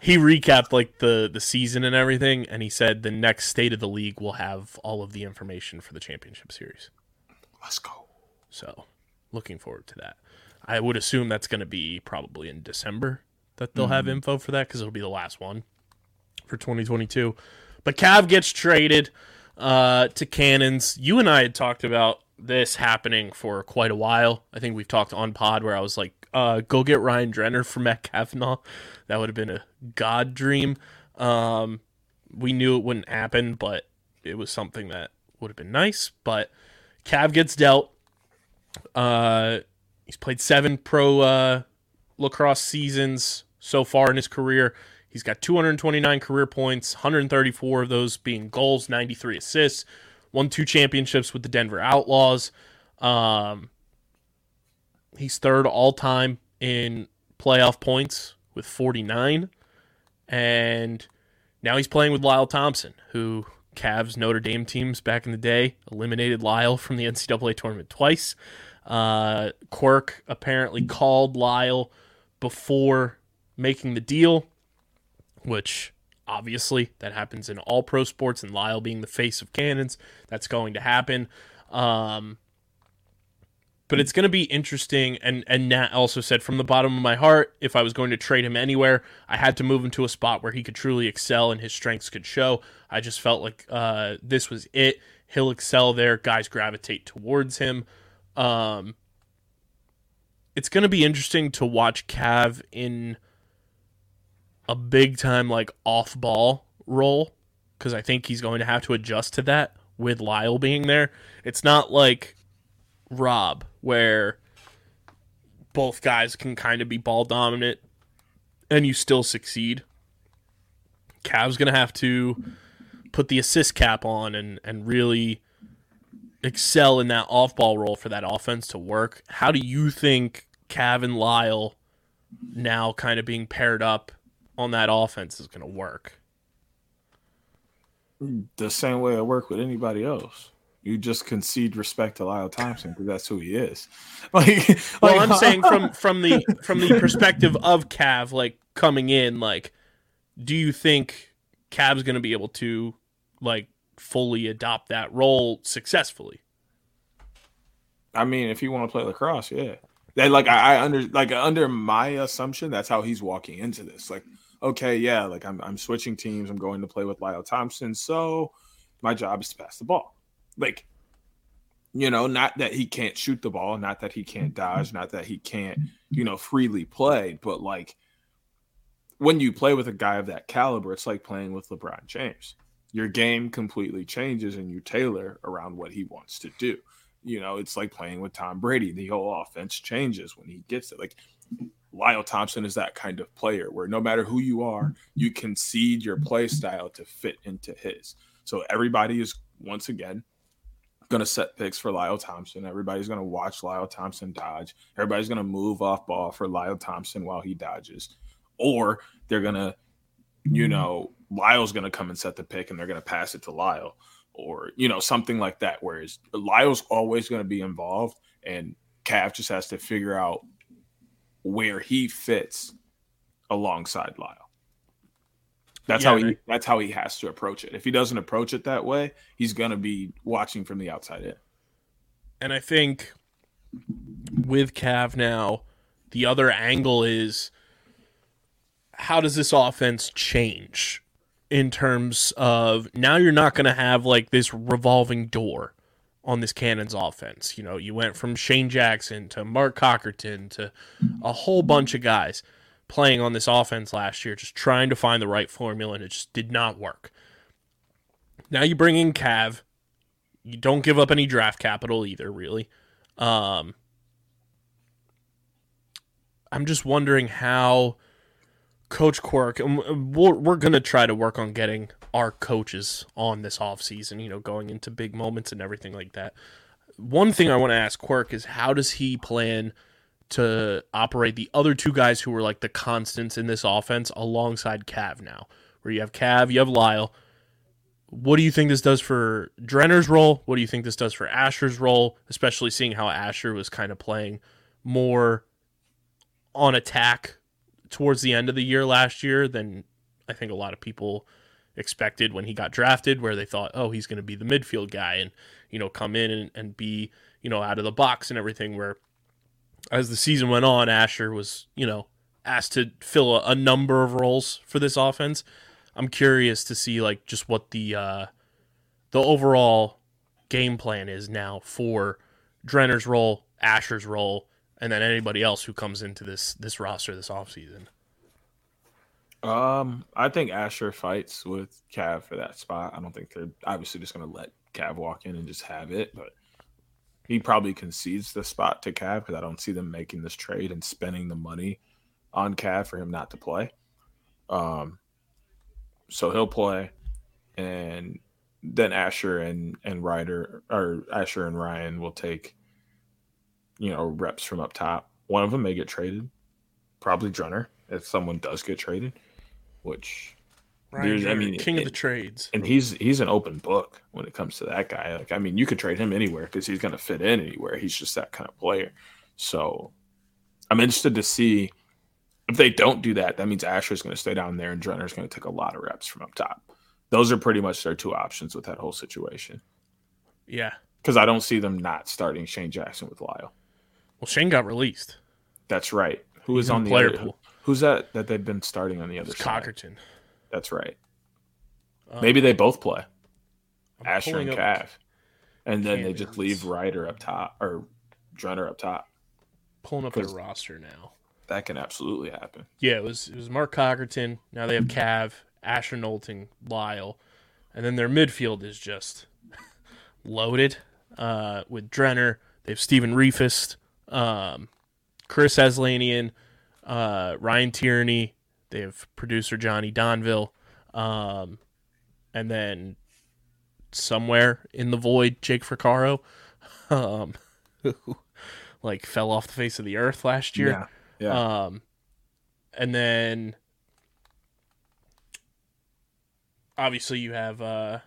He recapped like the, the season and everything, and he said the next State of the League will have all of the information for the championship series. Let's go. So, looking forward to that. I would assume that's going to be probably in December that they'll mm-hmm. have info for that, because it'll be the last one for twenty twenty-two. But Cav gets traded uh, to Cannons. You and I had talked about this happening for quite a while. I think we've talked on pod where I was like, Uh, go get Ryan Drenner for Matt Kavanaugh. That would have been a god dream. Um, we knew it wouldn't happen, but it was something that would have been nice. But Cav gets dealt. Uh, he's played seven pro uh, lacrosse seasons so far in his career. He's got two hundred twenty-nine career points, one hundred thirty-four of those being goals, ninety-three assists, won two championships with the Denver Outlaws. Um, He's third all-time in playoff points with forty-nine. And now he's playing with Lyle Thompson, who Cavs Notre Dame teams back in the day eliminated Lyle from the N C double A tournament twice. Uh, Quirk apparently called Lyle before making the deal, which obviously that happens in all pro sports, and Lyle being the face of Cannons, that's going to happen. Um... But it's going to be interesting, and, and Nat also said, from the bottom of my heart, if I was going to trade him anywhere, I had to move him to a spot where he could truly excel and his strengths could show. I just felt like uh, this was it. He'll excel there. Guys gravitate towards him. Um, it's going to be interesting to watch Cav in a big-time like off-ball role, because I think he's going to have to adjust to that with Lyle being there. It's not like Rob, where both guys can kind of be ball dominant and you still succeed. Cav's going to have to put the assist cap on and, and really excel in that off-ball role for that offense to work. How do you think Cav and Lyle now kind of being paired up on that offense is going to work? The same way I work with anybody else. You just concede respect to Lyle Thompson because that's who he is. Like, like well, I'm saying from, from the from the perspective of Cav, like coming in, like, do you think Cav's going to be able to like fully adopt that role successfully? I mean, if you want to play lacrosse, yeah. That like I, I under like under my assumption, that's how he's walking into this. Like, okay, yeah, like I'm I'm switching teams. I'm going to play with Lyle Thompson, so my job is to pass the ball. Like, you know, not that he can't shoot the ball, not that he can't dodge, not that he can't, you know, freely play. But, like, when you play with a guy of that caliber, it's like playing with LeBron James. Your game completely changes and you tailor around what he wants to do. You know, it's like playing with Tom Brady. The whole offense changes when he gets it. Like, Lyle Thompson is that kind of player where no matter who you are, you concede your play style to fit into his. So everybody is, once again, going to set picks for Lyle Thompson. Everybody's going to watch Lyle Thompson dodge. Everybody's going to move off ball for Lyle Thompson while he dodges. Or they're going to, you know, Lyle's going to come and set the pick and they're going to pass it to Lyle or, you know, something like that. Whereas Lyle's always going to be involved and Cav just has to figure out where he fits alongside Lyle. That's yeah, how he. Man. That's how he has to approach it. If he doesn't approach it that way, he's gonna be watching from the outside in. And I think with Cav now, the other angle is how does this offense change in terms of now you're not gonna have like this revolving door on this Cannons offense. You know, you went from Shane Jackson to Mark Cockerton to a whole bunch of guys playing on this offense last year, just trying to find the right formula, and it just did not work. Now you bring in Cav. You don't give up any draft capital either, really. Um, I'm just wondering how Coach Quirk, and we're, we're going to try to work on getting our coaches on this offseason, you know, going into big moments and everything like that. One thing I want to ask Quirk is how does he plan to operate the other two guys who were like the constants in this offense alongside Cav now, where you have Cav, you have Lyle. What do you think this does for Drenner's role? What do you think this does for Asher's role, especially seeing how Asher was kind of playing more on attack towards the end of the year last year than I think a lot of people expected when he got drafted, where they thought, oh, he's going to be the midfield guy and, you know, come in and, and be, you know, out of the box and everything, where as the season went on, Asher was, you know, asked to fill a, a number of roles for this offense. I'm curious to see, like, just what the uh, the overall game plan is now for Drenner's role, Asher's role, and then anybody else who comes into this this roster this offseason. Um, I think Asher fights with Cav for that spot. I don't think they're obviously just going to let Cav walk in and just have it, but he probably concedes the spot to Cav because I don't see them making this trade and spending the money on Cav for him not to play. Um, so he'll play, and then Asher and and Ryder or Asher and Ryan will take, you know, reps from up top. One of them may get traded, probably Drenner if someone does get traded, which. Ryan Drenner, I mean, king it, of the trades, and he's he's an open book when it comes to that guy. Like, I mean, you could trade him anywhere because he's going to fit in anywhere. He's just that kind of player. So, I'm interested to see if they don't do that. That means Asher's going to stay down there, and Drenner's going to take a lot of reps from up top. Those are pretty much their two options with that whole situation. Yeah, because I don't see them not starting Shane Jackson with Lyle. Well, Shane got released. That's right. Who is on the player other, pool? Who's that that they've been starting on the other it's side? Cockerton. That's right. Um, Maybe they both play. I'm Asher and Cav. And then Cannons. They just leave Ryder up top or Drenner up top. Pulling up their roster now. That can absolutely happen. Yeah, it was it was Mark Cockerton. Now they have Cav, Asher Knowlton, Lyle. And then their midfield is just loaded uh, with Drenner. They have Steven Reifist, um, Chris Aslanian, uh, Ryan Tierney. They have producer Johnny Donville. Um, and then somewhere in the void, Jake Fricaro, um, who like fell off the face of the earth last year. Yeah, yeah. Um, and then obviously you have, uh,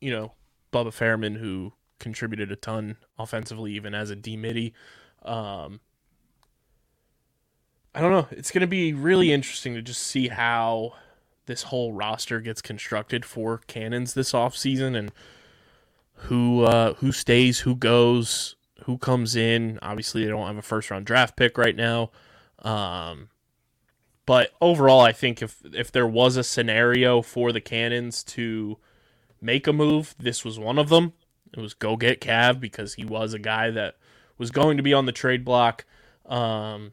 you know, Bubba Fairman, who contributed a ton offensively, even as a D-middie. Um, I don't know. It's going to be really interesting to just see how this whole roster gets constructed for Cannons this offseason and who uh, who stays, who goes, who comes in. Obviously, they don't have a first-round draft pick right now. Um, but overall, I think if if there was a scenario for the Cannons to make a move, this was one of them. It was go get Cav because he was a guy that was going to be on the trade block. Um,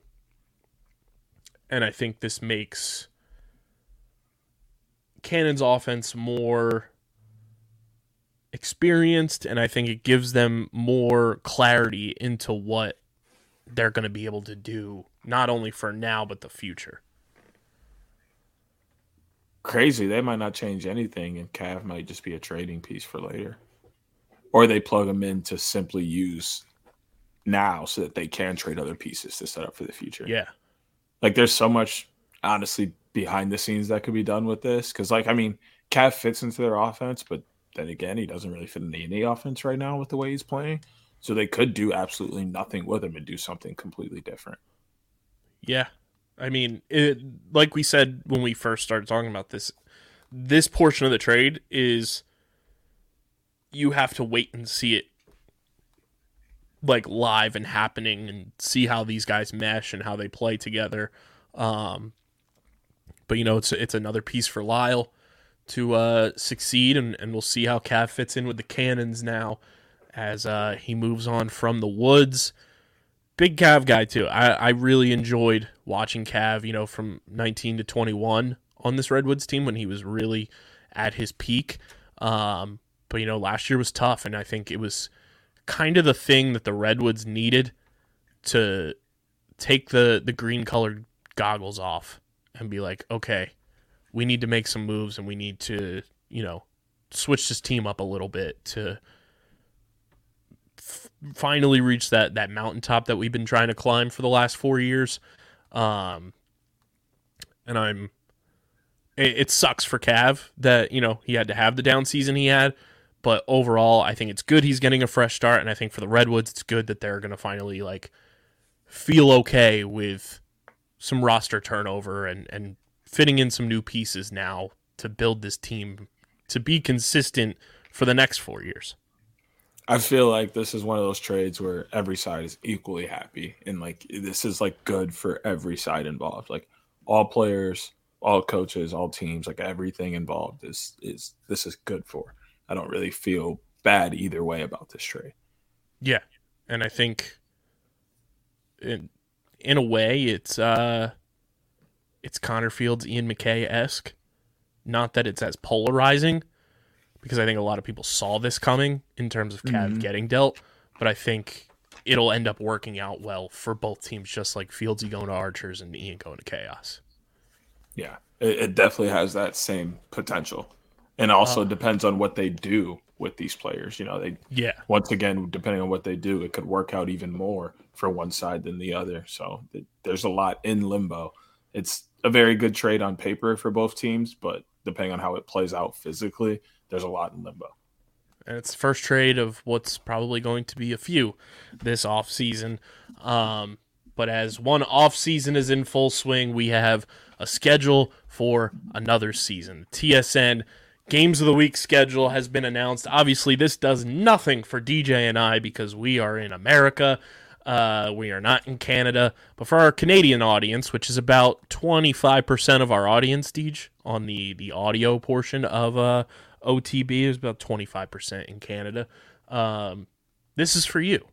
and I think this makes Cannon's offense more experienced, and I think it gives them more clarity into what they're going to be able to do, not only for now, but the future. Crazy. They might not change anything, and Cav might just be a trading piece for later. Or they plug them in to simply use now so that they can trade other pieces to set up for the future. Yeah. Like, there's so much, honestly, behind the scenes that could be done with this. Because, like, I mean, Cav fits into their offense, but then again, he doesn't really fit into any offense right now with the way he's playing. So they could do absolutely nothing with him and do something completely different. Yeah. I mean, it, like we said when we first started talking about this, this portion of the trade is you have to wait and see it like live and happening and see how these guys mesh and how they play together. Um, but, you know, it's it's another piece for Lyle to uh, succeed, and, and we'll see how Cav fits in with the Cannons now as uh, he moves on from the Woods. Big Cav guy, too. I, I really enjoyed watching Cav, you know, from nineteen to twenty-one on this Redwoods team when he was really at his peak. Um, but, you know, last year was tough, and I think it was kind of the thing that the Redwoods needed to take the, the green-colored goggles off and be like, okay, we need to make some moves and we need to, you know, switch this team up a little bit to f- finally reach that, that mountaintop that we've been trying to climb for the last four years. Um, and I'm, it, it sucks for Cav that, you know, he had to have the down season he had, but overall, I think it's good he's getting a fresh start. And I think for the Redwoods, it's good that they're going to finally like feel okay with some roster turnover and, and, fitting in some new pieces now to build this team to be consistent for the next four years. I feel like this is one of those trades where every side is equally happy. And like, this is like good for every side involved. Like all players, all coaches, all teams, like everything involved is, is this is good for. I don't really feel bad either way about this trade. Yeah. And I think in, in a way it's, uh, it's Connor Fields, Ian McKay-esque. Not that it's as polarizing, because I think a lot of people saw this coming in terms of Cav mm-hmm. getting dealt, but I think it'll end up working out well for both teams, just like Fieldsy going to Archers and Ian going to Chaos. Yeah, it, it definitely has that same potential. And also uh, depends on what they do with these players. You know, they yeah. Once again, depending on what they do, it could work out even more for one side than the other. So it, there's a lot in limbo. It's a very good trade on paper for both teams, but depending on how it plays out physically, there's a lot in limbo. And it's the first trade of what's probably going to be a few this offseason. Um, but as one offseason is in full swing, we have a schedule for another season. The T S N Games of the Week schedule has been announced. Obviously, this does nothing for D J and I because we are in America. Uh, we are not in Canada. But for our Canadian audience, which is about twenty-five percent of our audience, Deej, on the, the audio portion of uh, O T B, is about twenty-five percent in Canada. Um, this is for you.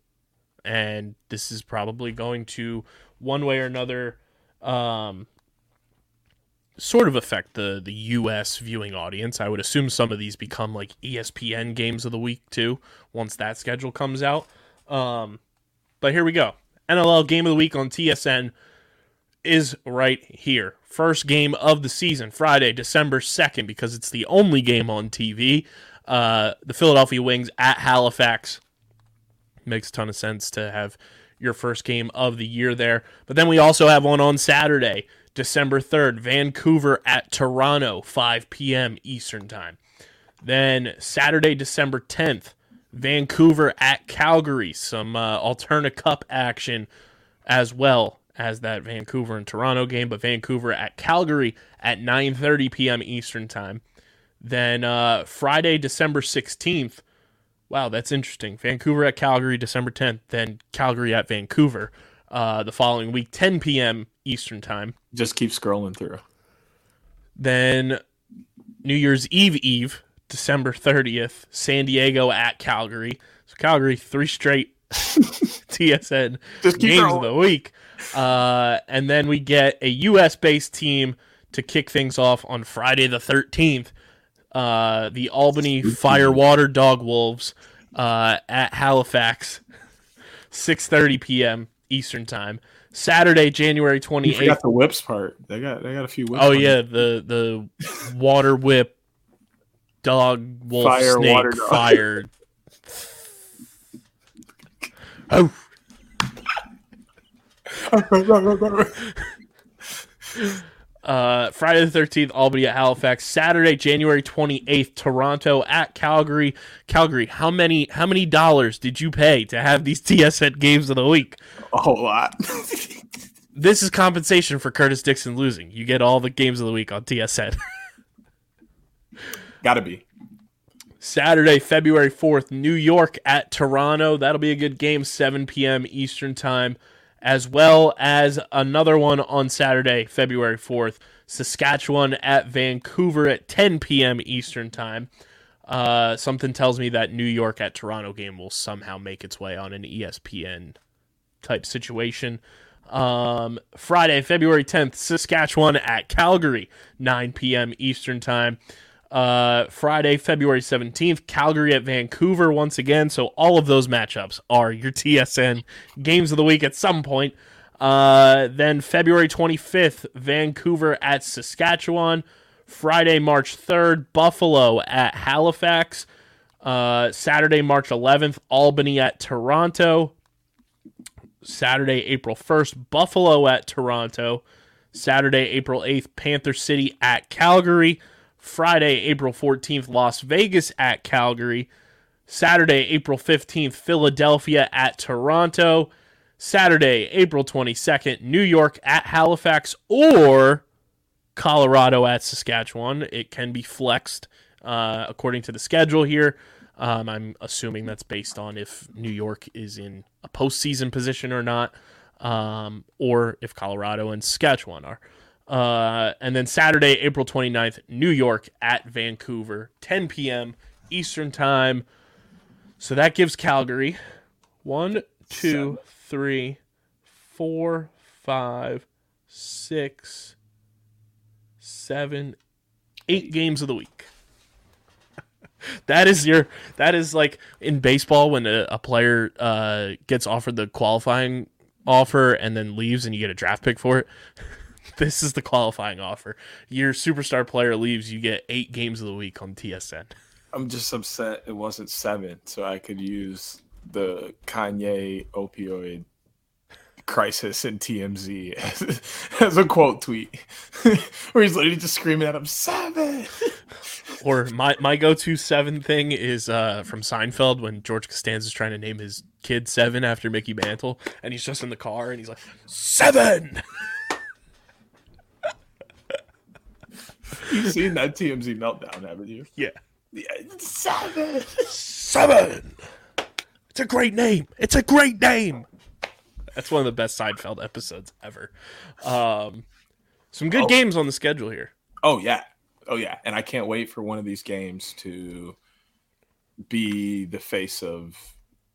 And this is probably going to, one way or another, um, sort of affect the, the U S viewing audience. I would assume some of these become like E S P N games of the week, too, once that schedule comes out. Um, but here we go. N L L Game of the Week on T S N is right here. First game of the season, Friday, December second, because it's the only game on T V. Uh, the Philadelphia Wings at Halifax. Makes a ton of sense to have your first game of the year there. But then we also have one on Saturday, December third, Vancouver at Toronto, five p.m. Eastern Time. Then Saturday, December tenth, Vancouver at Calgary. Some uh, Alterna Cup action as well as that Vancouver and Toronto game, but Vancouver at Calgary at nine thirty p.m. Eastern Time. Then uh, Friday, December sixteenth. Wow, that's interesting. Vancouver at Calgary, December tenth, then Calgary at Vancouver. Uh, the following week, ten p.m. Eastern Time. Just keep scrolling through. Then New Year's Eve Eve, December thirtieth, San Diego at Calgary. So Calgary, three straight T S N Just keep games rolling. Of the week. Uh, and then we get a U S-based team to kick things off on Friday the thirteenth. Uh, the Albany Firewater Dog Wolves uh, at Halifax, six thirty p.m. Eastern Time. Saturday, January twenty-eighth. You forgot the whips part. They got they got a few whips. Oh, yeah, it. the the water whip, dog, wolf, fire, snake, water dog. Fire. Oh. Uh, Friday the thirteenth, Albany at Halifax. Saturday, January twenty-eighth, Toronto at Calgary. Calgary, how many how many dollars did you pay to have these T S N games of the week? A whole lot. This is compensation for Curtis Dixon losing. You get all the games of the week on T S N. Gotta be. Saturday, February fourth, New York at Toronto. That'll be a good game, seven p.m. Eastern Time. As well as another one on Saturday, February fourth, Saskatchewan at Vancouver at ten p.m. Eastern Time. Uh, something tells me that New York at Toronto game will somehow make its way on an E S P N-type situation. Um, Friday, February tenth, Saskatchewan at Calgary, nine p.m. Eastern Time. Uh, Friday, February seventeenth, Calgary at Vancouver once again. So all of those matchups are your T S N games of the week at some point. Uh, then February twenty-fifth, Vancouver at Saskatchewan. Friday, March third, Buffalo at Halifax. Uh, Saturday, March eleventh, Albany at Toronto. Saturday, April first, Buffalo at Toronto. Saturday, April eighth, Panther City at Calgary. Friday, April fourteenth, Las Vegas at Calgary. Saturday, April fifteenth, Philadelphia at Toronto. Saturday, April twenty-second, New York at Halifax or Colorado at Saskatchewan. It can be flexed uh, according to the schedule here. Um, I'm assuming that's based on if New York is in a postseason position or not, um, or if Colorado and Saskatchewan are. Uh, and then Saturday, April twenty-ninth, New York at Vancouver, ten p.m. Eastern Time. So that gives Calgary one, two, three, four, five, six, seven, eight games of the week. That is your, that is like in baseball when a, a player uh, gets offered the qualifying offer and then leaves and you get a draft pick for it. This is the qualifying offer. Your superstar player leaves, you get eight games of the week on T S N. I'm just upset it wasn't seven, so I could use the Kanye opioid crisis in T M Z as, as a quote tweet, where he's literally just screaming at him, seven! Or my, my go-to seven thing is uh, from Seinfeld when George Costanza is trying to name his kid Seven after Mickey Mantle, and he's just in the car, and he's like, seven! You've seen that T M Z meltdown, haven't you? Yeah. yeah. Seven! Seven! It's a great name! It's a great name! That's one of the best Seinfeld episodes ever. Um, some good oh. games on the schedule here. Oh, yeah. Oh, yeah. And I can't wait for one of these games to be the face of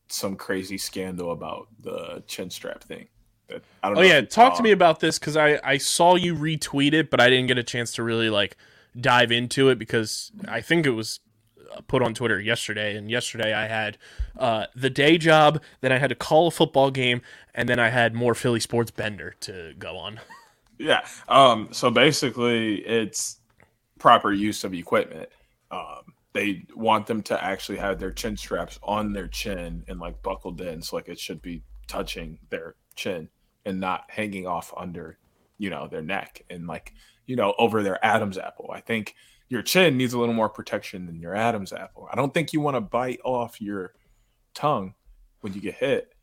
some crazy scandal about the chin strap thing. That, I don't oh, know yeah. Talk saw. to me about this, because I, I saw you retweet it, but I didn't get a chance to really like dive into it, because I think it was put on Twitter yesterday. And yesterday I had uh, the day job, then I had to call a football game, and then I had more Philly Sports Bender to go on. Yeah. Um, so basically it's proper use of equipment. Um, they want them to actually have their chin straps on their chin and like buckled in. So like it should be touching their chin and not hanging off under, you know, their neck and like, you know, over their Adam's apple. I think your chin needs a little more protection than your Adam's apple. I don't think you want to bite off your tongue when you get hit,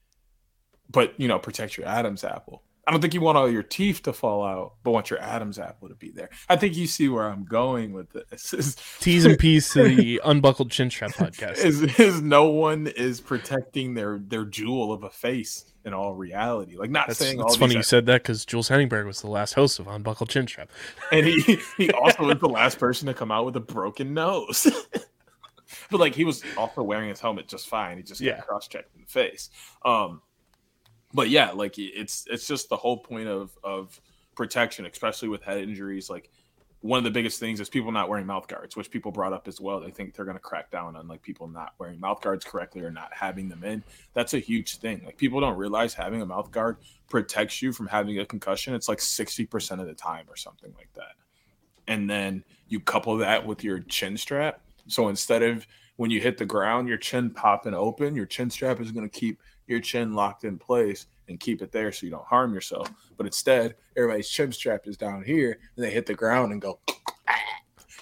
but you know, protect your Adam's apple. I don't think you want all your teeth to fall out, but want your Adam's apple to be there. I think you see where I'm going with this. T's and P's to the Unbuckled Chin Strap podcast. Is, is no one is protecting their, their jewel of a face in all reality. Like not that's, saying that's all. It's funny you episodes. said that, because Jules Henningberg was the last host of Unbuckled Chin Strap, and he he also was the last person to come out with a broken nose. But like he was also wearing his helmet just fine. He just got yeah. cross-checked in the face. Um. But yeah, like it's it's just the whole point of of protection, especially with head injuries. Like one of the biggest things is people not wearing mouth guards, which people brought up as well. They think they're going to crack down on like people not wearing mouth guards correctly or not having them in. That's a huge thing. Like people don't realize having a mouth guard protects you from having a concussion. It's like sixty percent of the time or something like that. And then you couple that with your chin strap. So instead of when you hit the ground, your chin popping open, your chin strap is going to keep your chin locked in place and keep it there so you don't harm yourself. But instead, everybody's chin strap is down here, and they hit the ground and go.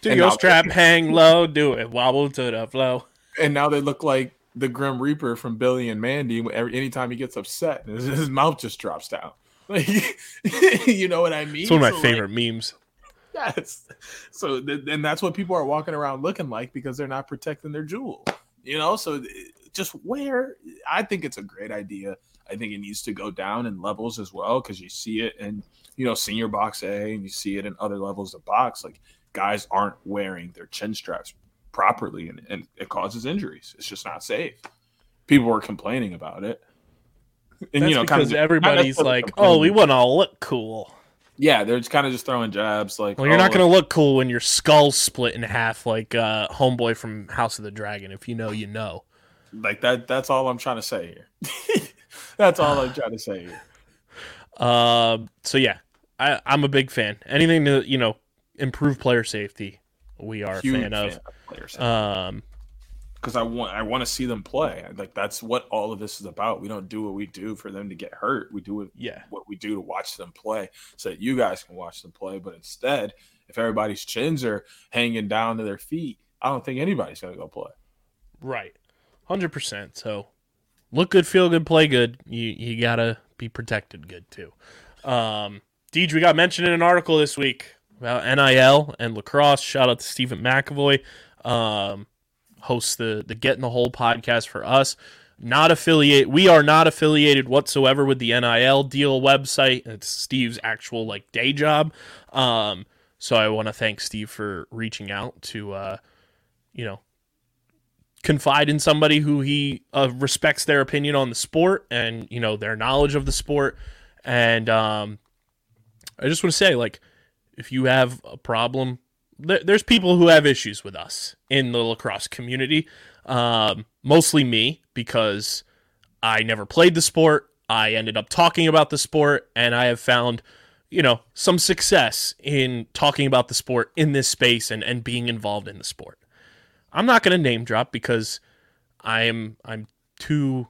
Do your strap, hang low, do it, wobble to the flow. And now they look like the Grim Reaper from Billy and Mandy. Every, anytime he gets upset, his, his mouth just drops down. Like, you know what I mean? It's one of my so favorite like, memes. Yes. So, th- and that's what people are walking around looking like, because they're not protecting their jewel. You know, so... Th- Just wear. I think it's a great idea. I think it needs to go down in levels as well, because you see it in, you know, senior box A, and you see it in other levels of box. Like guys aren't wearing their chin straps properly, and, and it causes injuries. It's just not safe. People were complaining about it, and That's you know, because kind of everybody's like, "Oh, we want to look cool." Yeah, they're just kind of just throwing jabs. Like, well, you're oh, not going to look cool when your skull's split in half, like uh, homeboy from House of the Dragon. If you know, you know. Like that. That's all I'm trying to say here. That's all I'm trying to say here. Uh, so yeah, I, I'm a big fan. Anything to you know improve player safety, we are Huge a fan, fan of. of player safety. Um, because I want I want to see them play. Like that's what all of this is about. We don't do what we do for them to get hurt. We do what, yeah. what we do to watch them play, so that you guys can watch them play. But instead, if everybody's chins are hanging down to their feet, I don't think anybody's gonna go play. Right. one hundred percent. So look good, feel good, play good. You you got to be protected good, too. Um, Deej, we got mentioned in an article this week about N I L and lacrosse. Shout out to Stephen McAvoy, um, hosts the, the Get in the Hole podcast for us. Not affiliate. We are not affiliated whatsoever with the N I L deal website. It's Steve's actual like day job. Um, so I want to thank Steve for reaching out to, uh, you know, confide in somebody who he uh, respects their opinion on the sport and, you know, their knowledge of the sport. And um, I just want to say, like, if you have a problem, th- there's people who have issues with us in the lacrosse community, um, mostly me, because I never played the sport. I ended up talking about the sport, and I have found, you know, some success in talking about the sport in this space and, and being involved in the sport. I'm not going to name drop because I'm I'm too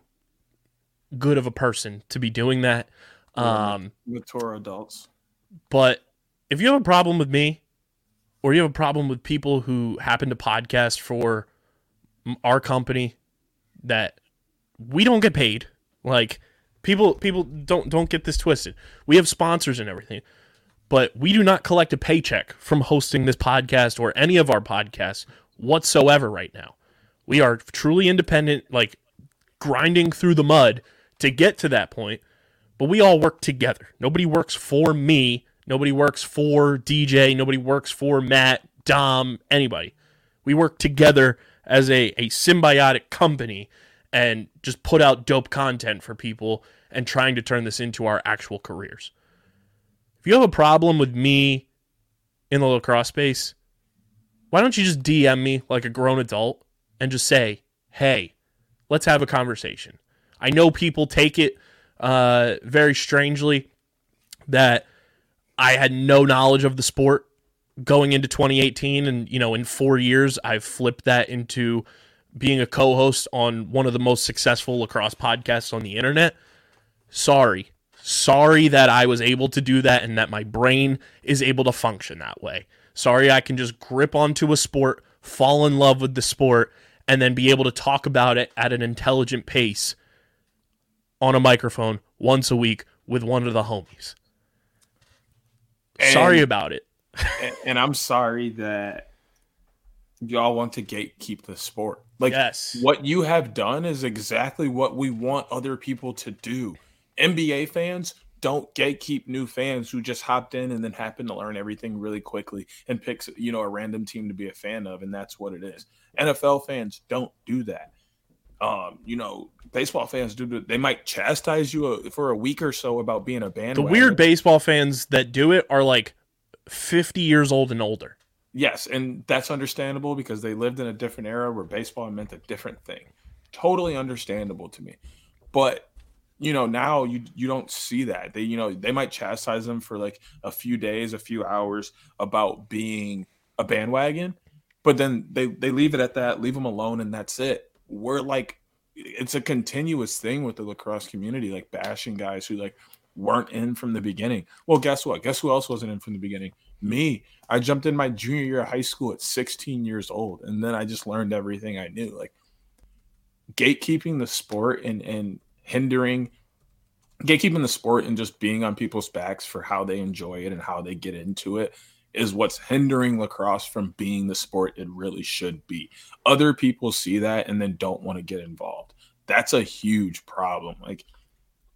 good of a person to be doing that. Um, mature adults. But if you have a problem with me, or you have a problem with people who happen to podcast for our company that we don't get paid, like people people don't don't get this twisted. We have sponsors and everything, but we do not collect a paycheck from hosting this podcast or any of our podcasts whatsoever right now. We are truly independent, like grinding through the mud to get to that point, But we all work together. Nobody works for me. Nobody works for D J. Nobody works for Matt, Dom, anybody. We work together as a, a symbiotic company and just put out dope content for people and trying to turn this into our actual careers. If you have a problem with me in the lacrosse space, why don't you just D M me like a grown adult and just say, hey, let's have a conversation. I know people take it uh, very strangely that I had no knowledge of the sport going into twenty eighteen. And, you know, in four years, I've flipped that into being a co-host on one of the most successful lacrosse podcasts on the internet. Sorry. Sorry that I was able to do that and that my brain is able to function that way. Sorry I can just grip onto a sport, fall in love with the sport, and then be able to talk about it at an intelligent pace on a microphone once a week with one of the homies. And, sorry about it. And I'm sorry that y'all want to gatekeep the sport. Like, yes. What you have done is exactly what we want other people to do. N B A fans don't gatekeep new fans who just hopped in and then happen to learn everything really quickly and picks, you know, a random team to be a fan of, and that's what it is. N F L fans don't do that. Um, you know, baseball fans do. They might chastise you for a week or so about being a bandwagon. The weird baseball fans that do it are like fifty years old and older. Yes, and that's understandable because they lived in a different era where baseball meant a different thing. Totally understandable to me. But, you know, now you you don't see that. They, you know, they might chastise them for like a few days, a few hours about being a bandwagon, but then they, they leave it at that, leave them alone, and that's it. We're like, it's a continuous thing with the lacrosse community, like bashing guys who like weren't in from the beginning. Well, guess what? Guess who else wasn't in from the beginning? Me. I jumped in my junior year of high school at sixteen years old, and then I just learned everything I knew. Like, gatekeeping the sport and and hindering gatekeeping the sport and just being on people's backs for how they enjoy it and how they get into it is what's hindering lacrosse from being the sport it really should be. Other people see that and then don't want to get involved. That's a huge problem. Like,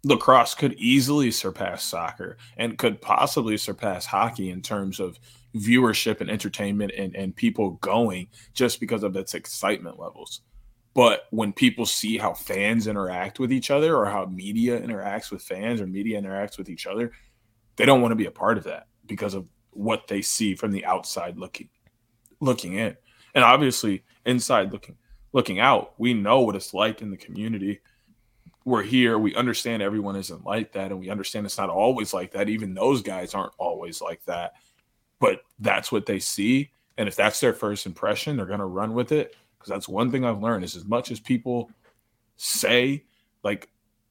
lacrosse could easily surpass soccer and could possibly surpass hockey in terms of viewership and entertainment and, and people going just because of its excitement levels. But when people see how fans interact with each other or how media interacts with fans or media interacts with each other, they don't want to be a part of that because of what they see from the outside looking looking in. And obviously, inside looking looking out, we know what it's like in the community. We're here. We understand everyone isn't like that, and we understand it's not always like that. Even those guys aren't always like that. But that's what they see, and if that's their first impression, they're going to run with it because that's one thing I've learned is as much as people say, like,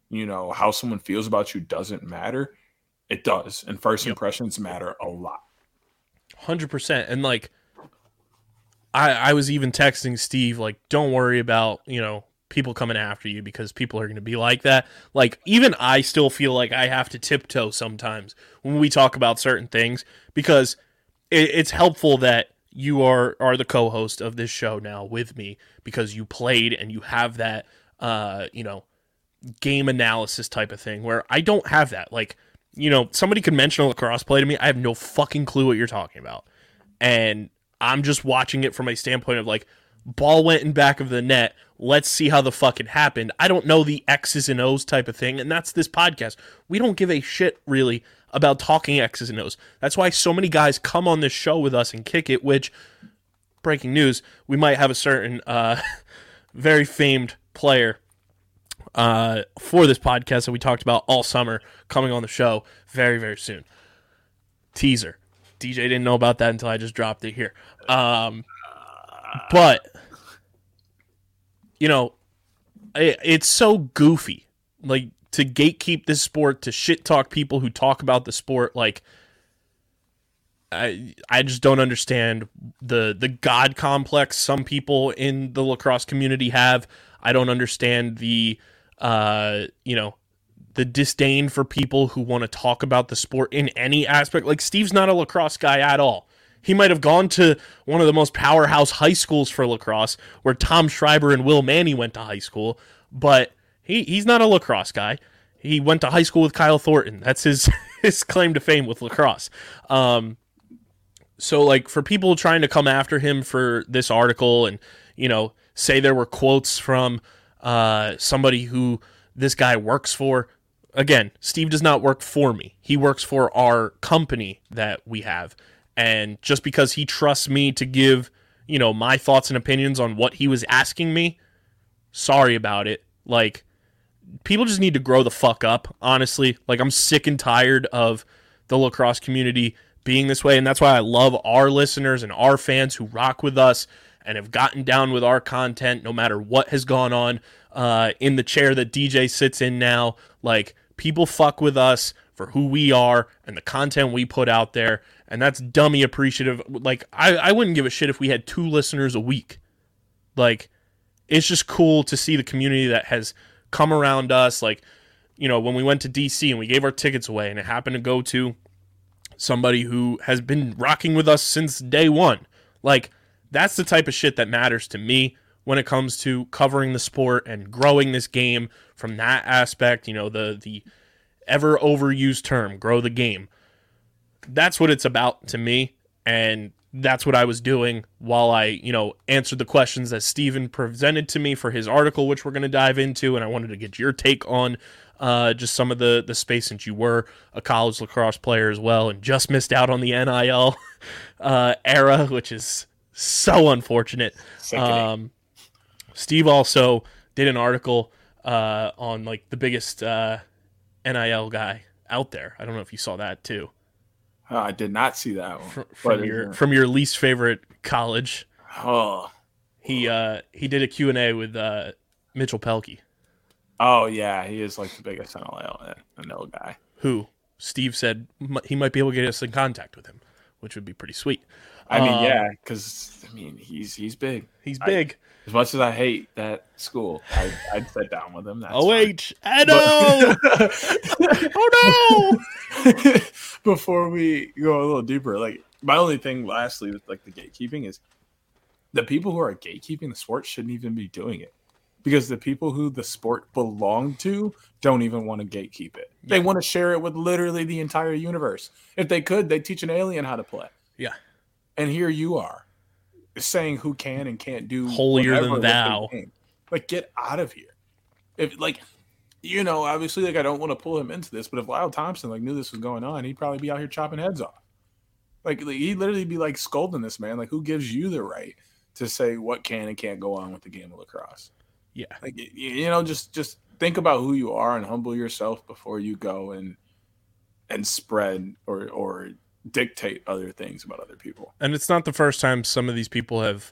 you know, how someone feels about you doesn't matter, it does, and first yep. impressions matter a lot. one hundred percent. And, like, I, I was even texting Steve, like, don't worry about, you know, people coming after you because people are going to be like that. Like, even I still feel like I have to tiptoe sometimes when we talk about certain things because it, it's helpful that you are, are the co-host of this show now with me because you played and you have that, uh, you know, game analysis type of thing where I don't have that. Like, you know, somebody could mention a lacrosse play to me. I have no fucking clue what you're talking about. And I'm just watching it from a standpoint of like, ball went in back of the net. Let's see how the fuck it happened. I don't know the X's and O's type of thing, and that's this podcast. We don't give a shit, really, about talking X's and O's. That's why so many guys come on this show with us and kick it, which, breaking news, we might have a certain uh, very famed player uh, for this podcast that we talked about all summer coming on the show very, very soon. Teaser. D J didn't know about that until I just dropped it here. Um, but... You know, it, it's so goofy, like, to gatekeep this sport, to shit talk people who talk about the sport. Like, I I just don't understand the the God complex some people in the lacrosse community have. I don't understand the, uh, you know, the disdain for people who want to talk about the sport in any aspect. Like, Steve's not a lacrosse guy at all. He might have gone to one of the most powerhouse high schools for lacrosse where Tom Schreiber and Will Manny went to high school, but he, he's not a lacrosse guy. He went to high school with Kyle Thornton. That's his, his claim to fame with lacrosse. Um, so, like, for people trying to come after him for this article and, you know, say there were quotes from uh, somebody who this guy works for, again, Steve does not work for me. He works for our company that we have. And just because he trusts me to give, you know, my thoughts and opinions on what he was asking me, sorry about it. Like, people just need to grow the fuck up, honestly. Like, I'm sick and tired of the lacrosse community being this way, and that's why I love our listeners and our fans who rock with us and have gotten down with our content no matter what has gone on uh, in the chair that D J sits in now. Like, people fuck with us for who we are and the content we put out there, and that's dummy appreciative. Like, I, I wouldn't give a shit if we had two listeners a week. Like, it's just cool to see the community that has come around us. Like, you know, when we went to D C and we gave our tickets away and it happened to go to somebody who has been rocking with us since day one. Like, that's the type of shit that matters to me when it comes to covering the sport and growing this game from that aspect. You know, the, the ever overused term, grow the game. That's what it's about to me. And that's what I was doing while I, you know, answered the questions that Steven presented to me for his article, which we're going to dive into. And I wanted to get your take on uh, just some of the, the space, since you were a college lacrosse player as well and just missed out on the N I L uh, era, which is so unfortunate. Um, Steve also did an article uh, on, like, the biggest uh, N I L guy out there. I don't know if you saw that, too. Oh, I did not see that one. From, from your from your least favorite college. Oh, he uh, he did a Q and A with uh, Mitchell Pelkey. Oh yeah, he is like the biggest N L guy. Who Steve said he might be able to get us in contact with him, which would be pretty sweet. I um, mean, yeah, because I mean he's he's big. He's big. I, as much as I hate that school, I, I'd sit down with him. That's oh wait, I know. But- oh no. Before we go a little deeper, like, my only thing lastly with, like, the gatekeeping is the people who are gatekeeping the sport shouldn't even be doing it, because the people who the sport belong to don't even want to gatekeep it. Yeah. They want to share it with literally the entire universe. If they could, they'd teach an alien how to play. Yeah. And here you are saying who can and can't do holier than thou. Like, get out of here. If, like, you know, obviously, like, I don't want to pull him into this, but if Lyle Thompson, like, knew this was going on, he'd probably be out here chopping heads off. Like, like he'd literally be, like, scolding this man. Like, who gives you the right to say what can and can't go on with the game of lacrosse? Yeah. Like, you know, just just think about who you are and humble yourself before you go and and spread or or dictate other things about other people. And it's not the first time some of these people have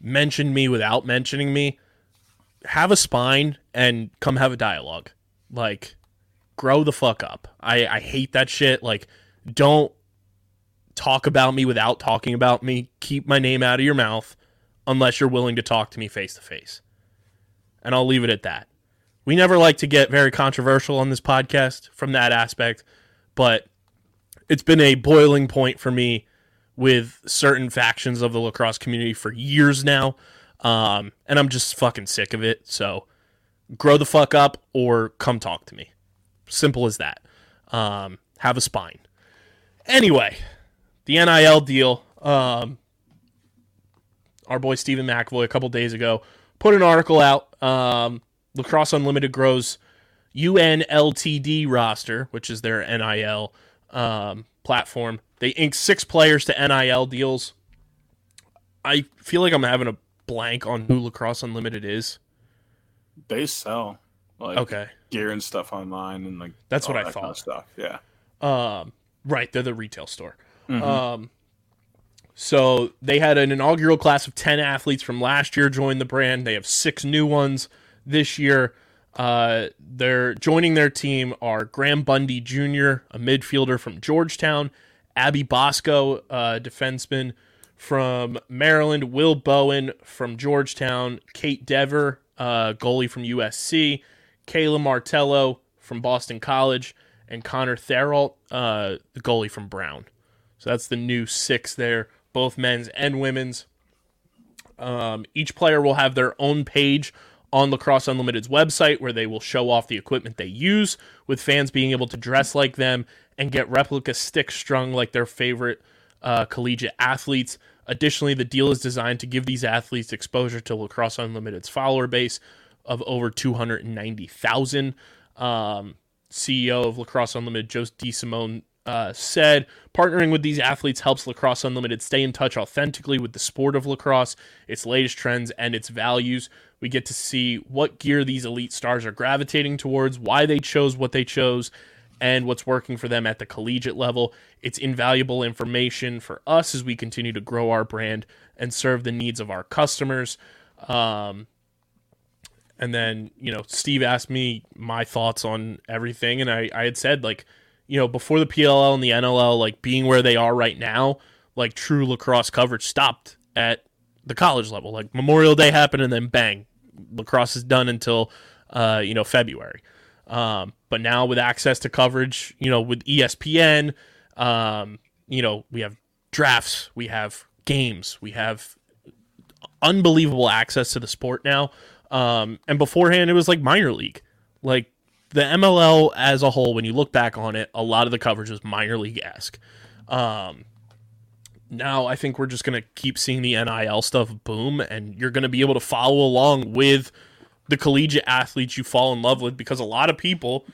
mentioned me without mentioning me. Have a spine and come have a dialogue. Like, grow the fuck up. I, I hate that shit. Like, don't talk about me without talking about me. Keep my name out of your mouth unless you're willing to talk to me face to face. And I'll leave it at that. We never like to get very controversial on this podcast from that aspect, but it's been a boiling point for me with certain factions of the lacrosse community for years now. Um, and I'm just fucking sick of it. So grow the fuck up or come talk to me. Simple as that. Um, have a spine. Anyway, the N I L deal. Um, our boy, Stephen McAvoy, a couple days ago, put an article out. Um, Lacrosse Unlimited grows U N L T D roster, which is their N I L, um, platform. They inked six players to N I L deals. I feel like I'm having a blank on who Lacrosse Unlimited is. They sell like okay. gear and stuff online and like that's what I that thought. Kind of stuff. Yeah. Um, right, they're the retail store. Mm-hmm. Um, so they had an inaugural class of ten athletes from last year join the brand. They have six new ones this year. Uh, they're joining their team are Graham Bundy Junior, a midfielder from Georgetown, Abby Bosco, uh, defenseman from Maryland, Will Bowen from Georgetown, Kate Dever, uh, goalie from U S C, Kayla Martello from Boston College, and Connor Theralt, uh, the goalie from Brown. So that's the new six there, both men's and women's. Um, each player will have their own page on Lacrosse Unlimited's website, where they will show off the equipment they use, with fans being able to dress like them and get replica sticks strung like their favorite uh, collegiate athletes. Additionally, the deal is designed to give these athletes exposure to Lacrosse Unlimited's follower base of over two hundred ninety thousand. Um, C E O of Lacrosse Unlimited, Joe DeSimone, uh, said, partnering with these athletes helps Lacrosse Unlimited stay in touch authentically with the sport of lacrosse, its latest trends, and its values. We get to see what gear these elite stars are gravitating towards, why they chose what they chose, and what's working for them at the collegiate level. It's invaluable information for us as we continue to grow our brand and serve the needs of our customers. Um, and then, you know, Steve asked me my thoughts on everything. And I, I had said, like, you know, before the P L L and the N L L, like, being where they are right now, like, true lacrosse coverage stopped at the college level. Like, Memorial Day happened and then bang, lacrosse is done until, uh, you know, February. Um, but now with access to coverage, you know, with E S P N, um, you know, we have drafts, we have games, we have unbelievable access to the sport now. Um, and beforehand it was like minor league, like the M L L as a whole. When you look back on it, a lot of the coverage was minor league-esque. Um, now I think we're just going to keep seeing the N I L stuff boom, and you're going to be able to follow along with the collegiate athletes you fall in love with, because a lot of people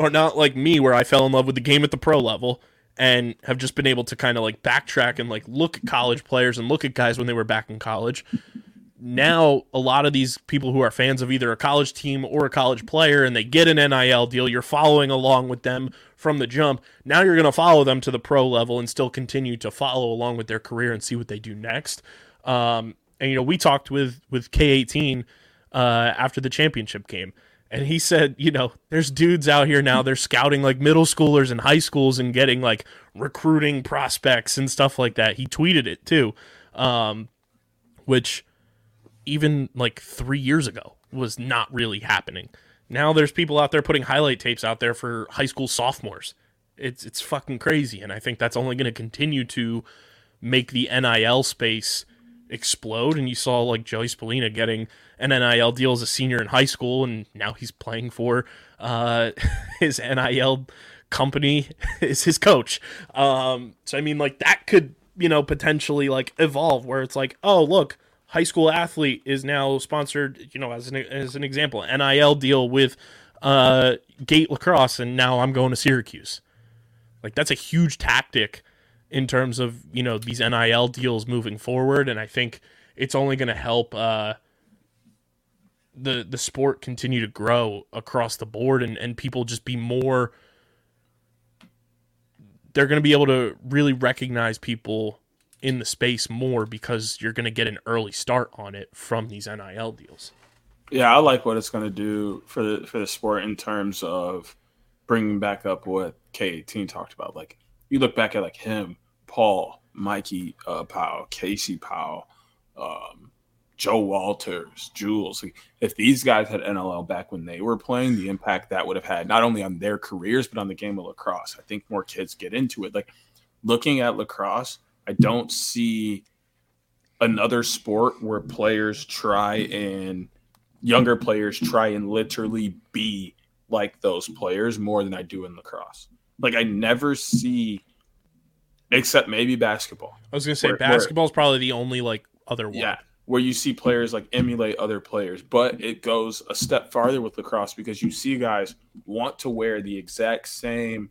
are not like me, where I fell in love with the game at the pro level and have just been able to kind of like backtrack and like look at college players and look at guys when they were back in college. Now, a lot of these people who are fans of either a college team or a college player, and they get an N I L deal, you're following along with them from the jump. Now you're going to follow them to the pro level and still continue to follow along with their career and see what they do next. Um, and, you know, we talked with, with K eighteen, Uh, after the championship game. And he said, you know, there's dudes out here now, they're scouting like middle schoolers and high schools and getting like recruiting prospects and stuff like that. He tweeted it too, um, which even like three years ago was not really happening. Now there's people out there putting highlight tapes out there for high school sophomores. It's, it's fucking crazy. And I think that's only going to continue to make the N I L space explode. And you saw like Joey Spallina getting an N I L deal as a senior in high school, and now he's playing for uh his N I L company is his coach. Um so I mean, like, that could, you know, potentially like evolve where it's like, oh look, high school athlete is now sponsored, you know, as an as an example, N I L deal with uh Gate Lacrosse, and now I'm going to Syracuse. Like, that's a huge tactic in terms of, you know, these N I L deals moving forward. And I think it's only going to help uh, the the sport continue to grow across the board, and, and people just be more, they're going to be able to really recognize people in the space more, because you're going to get an early start on it from these N I L deals. Yeah, I like what it's going to do for the, for the sport in terms of bringing back up what K eighteen talked about. Like, you look back at like him, Paul, Mikey uh, Powell, Casey Powell, um, Joe Walters, Jules. Like, if these guys had N L L back when they were playing, the impact that would have had not only on their careers, but on the game of lacrosse. I think more kids get into it. Like, looking at lacrosse, I don't see another sport where players try and younger players try and literally be like those players more than I do in lacrosse. Like, I never see, except maybe basketball. I was going to say basketball is probably the only, like, other one. Yeah, where you see players, like, emulate other players. But it goes a step farther with lacrosse, because you see guys want to wear the exact same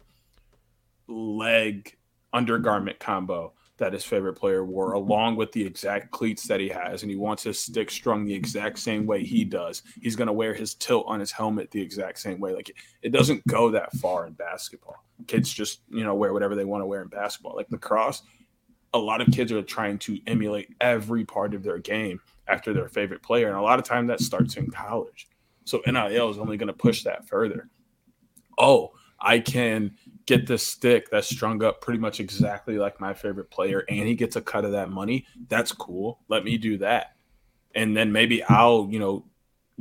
leg undergarment combo that his favorite player wore, along with the exact cleats that he has, and he wants his stick strung the exact same way he does. He's going to wear his tilt on his helmet the exact same way. Like, it doesn't go that far in basketball. Kids just, you know, wear whatever they want to wear in basketball. Like, lacrosse, a lot of kids are trying to emulate every part of their game after their favorite player, and a lot of time that starts in college. So N I L is only going to push that further. Oh, I can get this stick that's strung up pretty much exactly like my favorite player, and he gets a cut of that money. That's cool. Let me do that. And then maybe I'll, you know,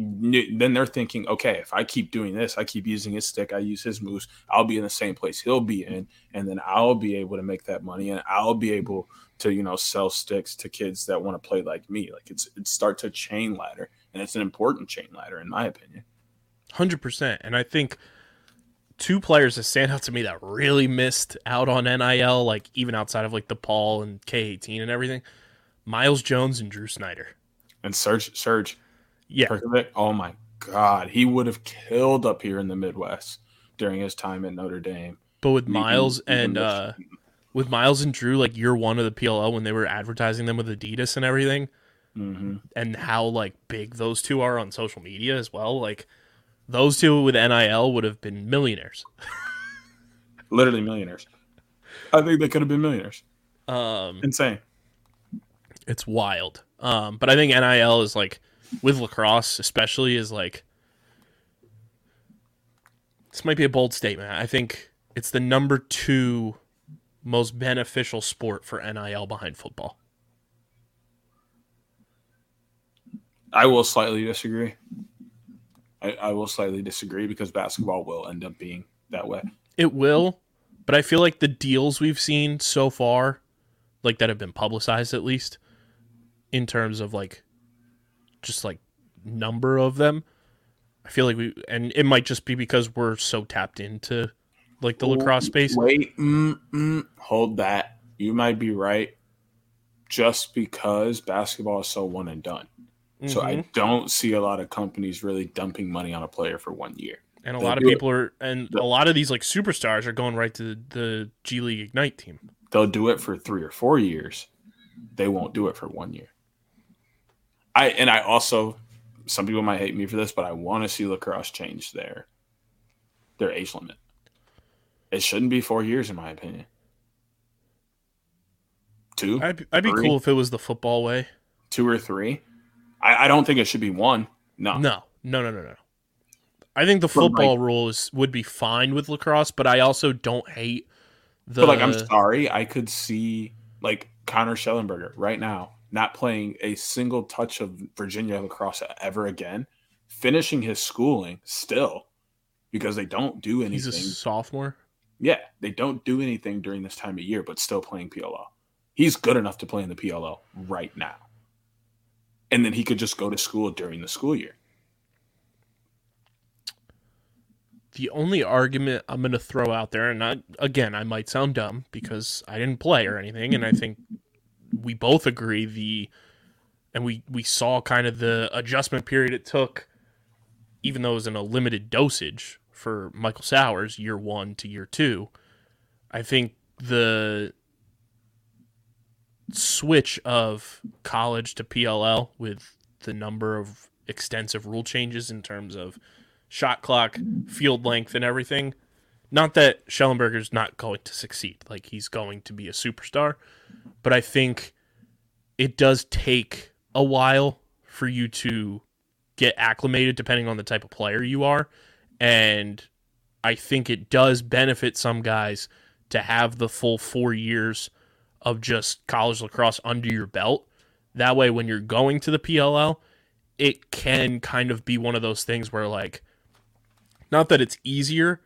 then they're thinking, okay, if I keep doing this, I keep using his stick, I use his moves, I'll be in the same place he'll be in, and then I'll be able to make that money, and I'll be able to, you know, sell sticks to kids that want to play like me. Like, it's it start to chain ladder. and it's an important chain ladder in my opinion. one hundred percent. And I think two players that stand out to me that really missed out on N I L, like even outside of like the Paul and K eighteen and everything, Miles Jones and Drew Snyder. And Serge, Serge. Yeah. Perkovic, oh my God. He would have killed up here in the Midwest during his time at Notre Dame. But with Miles even, and even uh, with Miles and Drew, like year one of the P L L when they were advertising them with Adidas and everything, mm-hmm. and how like big those two are on social media as well, like those two with N I L would have been millionaires. Literally millionaires. I think they could have been millionaires. Um, Insane. It's wild. Um, but I think N I L is like, with lacrosse especially, is like, this might be a bold statement. I think it's the number two most beneficial sport for N I L behind football. I will slightly disagree. I, I will slightly disagree because basketball will end up being that way. It will, but I feel like the deals we've seen so far, like that have been publicized at least, in terms of like just like number of them, I feel like we, and it might just be because we're so tapped into like the oh, lacrosse space. Wait, mm, mm, hold that. You might be right just because basketball is so one and done. So mm-hmm. I don't see a lot of companies really dumping money on a player for one year. And a They'll lot of people it. are, and They'll, a lot of these like superstars are going right to the, the G League Ignite team. They'll do it for three or four years. They won't do it for one year. I, and I also, some people might hate me for this, but I want to see lacrosse change their, their age limit. It shouldn't be four years, in my opinion. Two. I'd, I'd be cool if it was the football way. Two or three. I, I don't think it should be one. No. No, no, no, no, no. I think the football like, rule is would be fine with lacrosse, but I also don't hate the. But like, I'm sorry, I could see like Connor Schellenberger right now not playing a single touch of Virginia lacrosse ever again, finishing his schooling still because they don't do anything. He's a sophomore? Yeah, they don't do anything during this time of year, but still playing P L L. He's good enough to play in the P L L right now. And then he could just go to school during the school year. The only argument I'm going to throw out there, and I, again, I might sound dumb because I didn't play or anything, and I think we both agree the, and we, we saw kind of the adjustment period it took, even though it was in a limited dosage for Michael Sowers, year one to year two. I think the switch of college to P L L with the number of extensive rule changes in terms of shot clock, field length, and everything. Not that Schellenberger's not going to succeed. Like, he's going to be a superstar. But I think it does take a while for you to get acclimated depending on the type of player you are. And I think it does benefit some guys to have the full four years of just college lacrosse under your belt. That way, when you're going to the P L L, it can kind of be one of those things where, like, not that it's easier,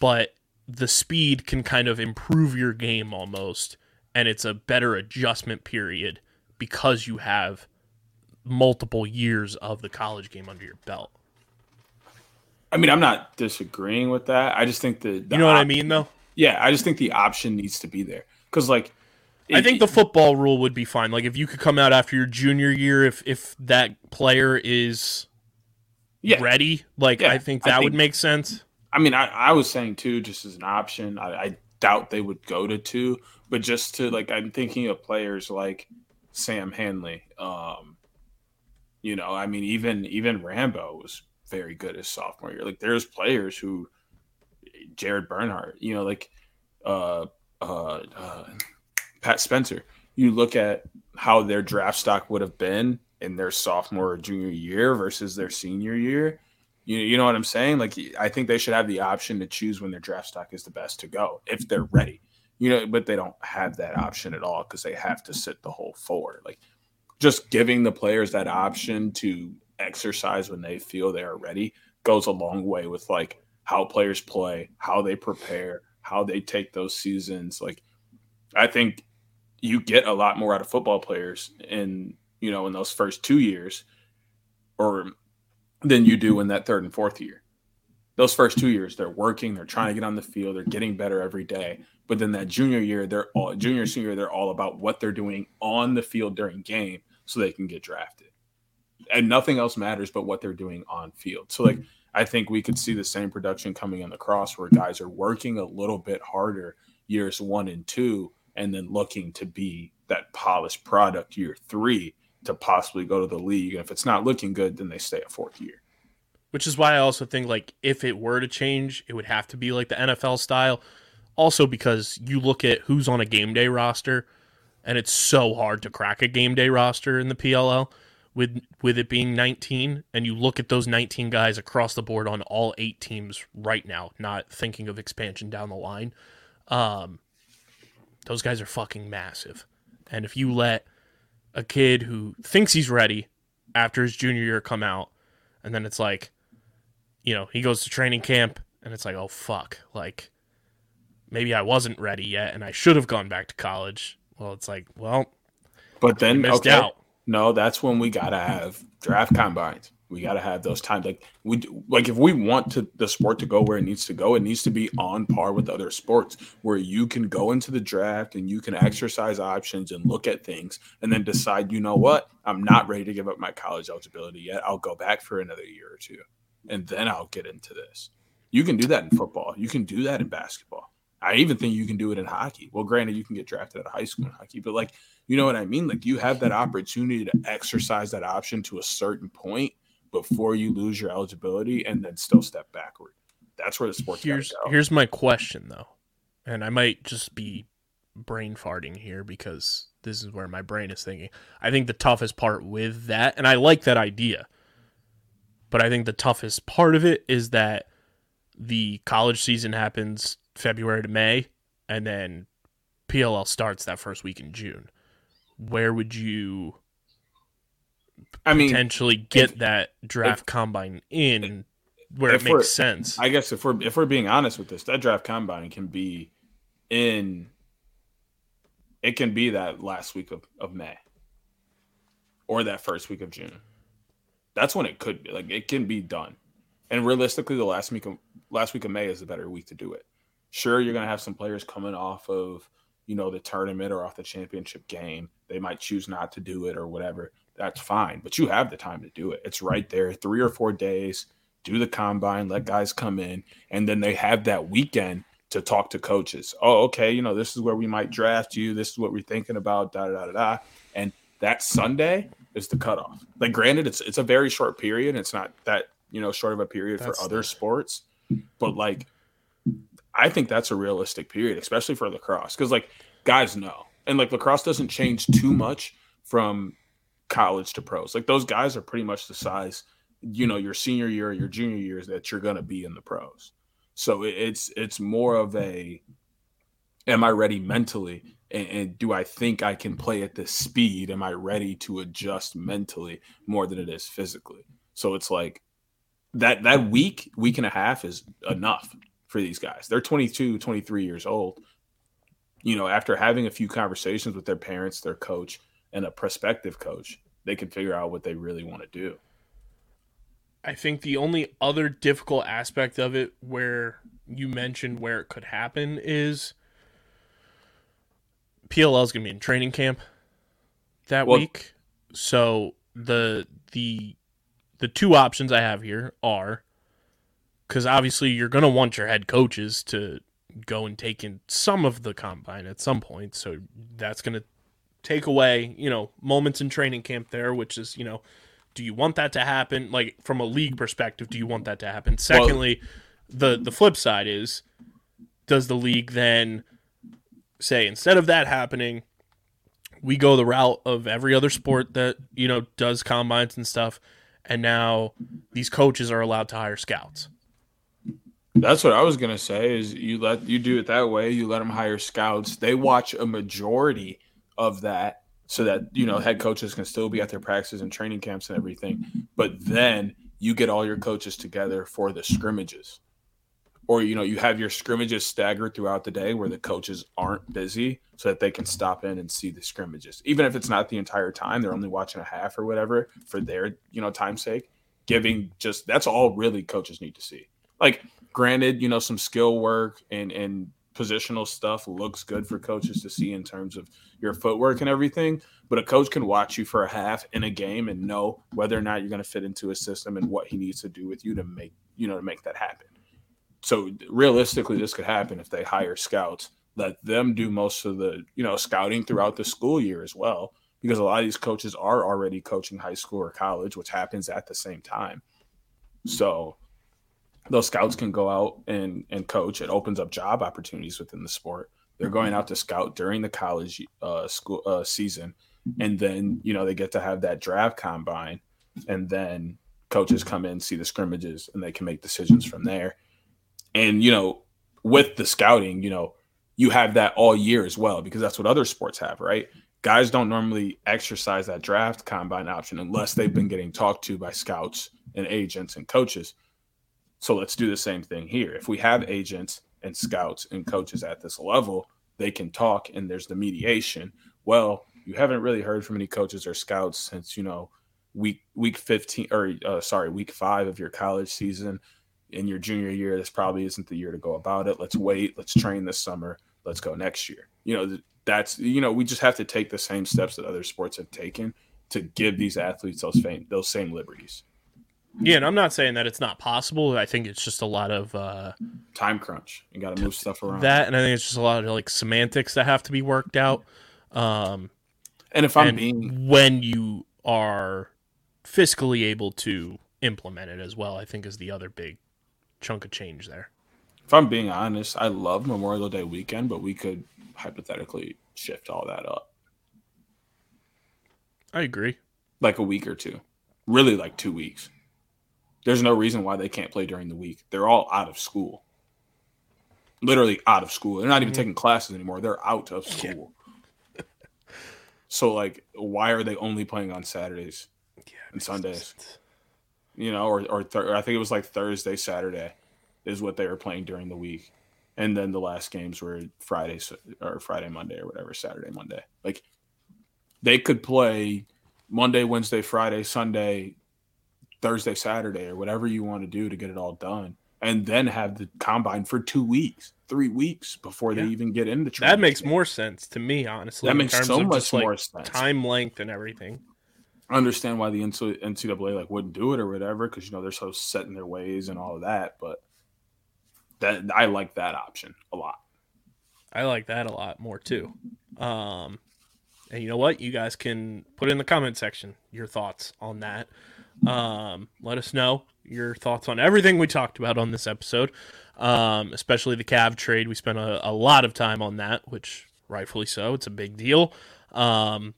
but the speed can kind of improve your game almost, and it's a better adjustment period because you have multiple years of the college game under your belt. I mean, I'm not disagreeing with that. I just think that... You know what op- I mean, though? Yeah, I just think the option needs to be there. Because, like, it, I think the football rule would be fine. Like, if you could come out after your junior year, if if that player is yeah. ready, like, yeah. I think that I think, would make sense. I mean, I, I was saying, too, just as an option, I, I doubt they would go to two. But just to, like, I'm thinking of players like Sam Hanley. Um, you know, I mean, even even Rambo was very good his sophomore year. Like, there's players who – Jared Bernhardt, you know, like uh, – Uh, uh, Pat Spencer, you look at how their draft stock would have been in their sophomore or junior year versus their senior year. You, you know what I'm saying? Like, I think they should have the option to choose when their draft stock is the best to go if they're ready, you know, but they don't have that option at all because they have to sit the whole four. Like, just giving the players that option to exercise when they feel they are ready goes a long way with like how players play, how they prepare, how they take those seasons. Like, I think you get a lot more out of football players in, you know, in those first two years or than you do in that third and fourth year. Those first two years, they're working, they're trying to get on the field, they're getting better every day. But then that junior year, they're all junior, senior year, they're all about what they're doing on the field during game so they can get drafted. And nothing else matters but what they're doing on field. So, like, I think we could see the same production coming on the cross where guys are working a little bit harder years one and two and then looking to be that polished product year three to possibly go to the league. And if it's not looking good, then they stay a fourth year. Which is why I also think, like, if it were to change, it would have to be like the N F L style. Also because you look at who's on a game day roster, and it's so hard to crack a game day roster in the P L L. With with it being nineteen, and you look at those nineteen guys across the board on all eight teams right now, not thinking of expansion down the line, um, those guys are fucking massive. And if you let a kid who thinks he's ready after his junior year come out, and then it's like, you know, he goes to training camp, and it's like, oh, fuck, like, maybe I wasn't ready yet, and I should have gone back to college. Well, it's like, well, but then missed okay. out. No, that's when we got to have draft combines. We got to have those times. Like we, like if we want to the sport to go where it needs to go, it needs to be on par with other sports where you can go into the draft and you can exercise options and look at things and then decide, you know what, I'm not ready to give up my college eligibility yet. I'll go back for another year or two, and then I'll get into this. You can do that in football. You can do that in basketball. I even think you can do it in hockey. Well, granted, you can get drafted out of high school in hockey, but like, you know what I mean? Like, you have that opportunity to exercise that option to a certain point before you lose your eligibility and then still step backward. That's where the sport's here's, gotta go. Here's my question, though, and I might just be brain farting here because this is where my brain is thinking. I think the toughest part with that, and I like that idea, but I think the toughest part of it is that the college season happens February to May, and then P L L starts that first week in June. Where would you I mean, potentially get if, that draft if, combine in where it makes sense? I guess if we're if we're being honest with this, that draft combine can be in it can be that last week of, of May or that first week of June. That's when it could be. Like, it can be done. And realistically, the last week of last week of May is the better week to do it. Sure, you're gonna have some players coming off of, you know, the tournament or off the championship game. They might choose not to do it or whatever. That's fine, but you have the time to do it. It's right there. Three or four days, do the combine, let guys come in, and then they have that weekend to talk to coaches. Oh, okay, you know, this is where we might draft you. This is what we're thinking about, da, da, da, da. And that Sunday is the cutoff. Like, granted, it's it's a very short period. It's not that, you know, short of a period that's for other the... sports, but, like, I think that's a realistic period, especially for lacrosse, because, like, guys know. And, like, lacrosse doesn't change too much from college to pros. Like, those guys are pretty much the size, you know, your senior year or your junior years that you're going to be in the pros. So it's it's more of a, am I ready mentally? And, and do I think I can play at this speed? Am I ready to adjust mentally more than it is physically? So it's like that that week, week and a half is enough for these guys. They're twenty-two, twenty-three years old. You know, after having a few conversations with their parents, their coach, and a prospective coach, they can figure out what they really want to do. I think the only other difficult aspect of it where you mentioned where it could happen is P L L is going to be in training camp that well, week. So the the the two options I have here are, because obviously you're going to want your head coaches to go and take in some of the combine at some point. So that's going to take away, you know, moments in training camp there, which is, you know, do you want that to happen? Like, from a league perspective, do you want that to happen? Secondly, well, the, the flip side is, does the league then say, instead of that happening, we go the route of every other sport that, you know, does combines and stuff. And now these coaches are allowed to hire scouts. That's what I was gonna say. Is you let you do it that way. You let them hire scouts. They watch a majority of that, so that, you know, head coaches can still be at their practices and training camps and everything. But then you get all your coaches together for the scrimmages, or, you know, you have your scrimmages staggered throughout the day where the coaches aren't busy so that they can stop in and see the scrimmages. Even if it's not the entire time, they're only watching a half or whatever for their, you know, time's sake. Giving just – that's all really coaches need to see. Like, granted, you know, some skill work and, and positional stuff looks good for coaches to see in terms of your footwork and everything, but a coach can watch you for a half in a game and know whether or not you're going to fit into a system and what he needs to do with you to make, you know, to make that happen. So realistically, this could happen if they hire scouts, let them do most of the, you know, scouting throughout the school year as well, because a lot of these coaches are already coaching high school or college, which happens at the same time. So those scouts can go out and, and coach. It opens up job opportunities within the sport. They're going out to scout during the college uh, school uh, season. And then, you know, they get to have that draft combine, and then coaches come in, see the scrimmages, and they can make decisions from there. And, you know, with the scouting, you know, you have that all year as well, because that's what other sports have, right? Guys don't normally exercise that draft combine option unless they've been getting talked to by scouts and agents and coaches. So let's do the same thing here. If we have agents and scouts and coaches at this level, they can talk and there's the mediation. Well, you haven't really heard from any coaches or scouts since, you know, week week fifteen or uh, sorry, week five of your college season. In your junior year, this probably isn't the year to go about it. Let's wait. Let's train this summer. Let's go next year. You know, th- That's, you know, we just have to take the same steps that other sports have taken to give these athletes those fame, those same liberties. Yeah, and I'm not saying that it's not possible. I think it's just a lot of uh, time crunch. You got to move stuff around. That, and I think it's just a lot of like semantics that have to be worked out. Um, and if I'm and being when you are fiscally able to implement it as well, I think is the other big chunk of change there. If I'm being honest, I love Memorial Day weekend, but we could hypothetically shift all that up. I agree. Like a week or two. Really like two weeks. There's no reason why they can't play during the week. They're all out of school. Literally out of school. They're not even mm-hmm. taking classes anymore. They're out of school. Yeah. So, like, why are they only playing on Saturdays yeah, and Sundays? Sense. You know, or, or, th- or I think it was like Thursday, Saturday is what they were playing during the week. And then the last games were Friday or Friday, Monday or whatever, Saturday, Monday. Like they could play Monday, Wednesday, Friday, Sunday, Thursday, Saturday, or whatever you want to do to get it all done. And then have the combine for two weeks, three weeks before yeah. they even get into training. That makes today. more sense to me, honestly. That makes so much more like sense. Time length and everything. I understand why the N C double A like wouldn't do it or whatever, because you know they're so set in their ways and all of that, but. That, I like that option a lot. I like that a lot more too. Um, and you know what? You guys can put in the comment section your thoughts on that. Um, let us know your thoughts on everything we talked about on this episode, um, especially the Cav trade. We spent a, a lot of time on that, which rightfully so. It's a big deal. Um,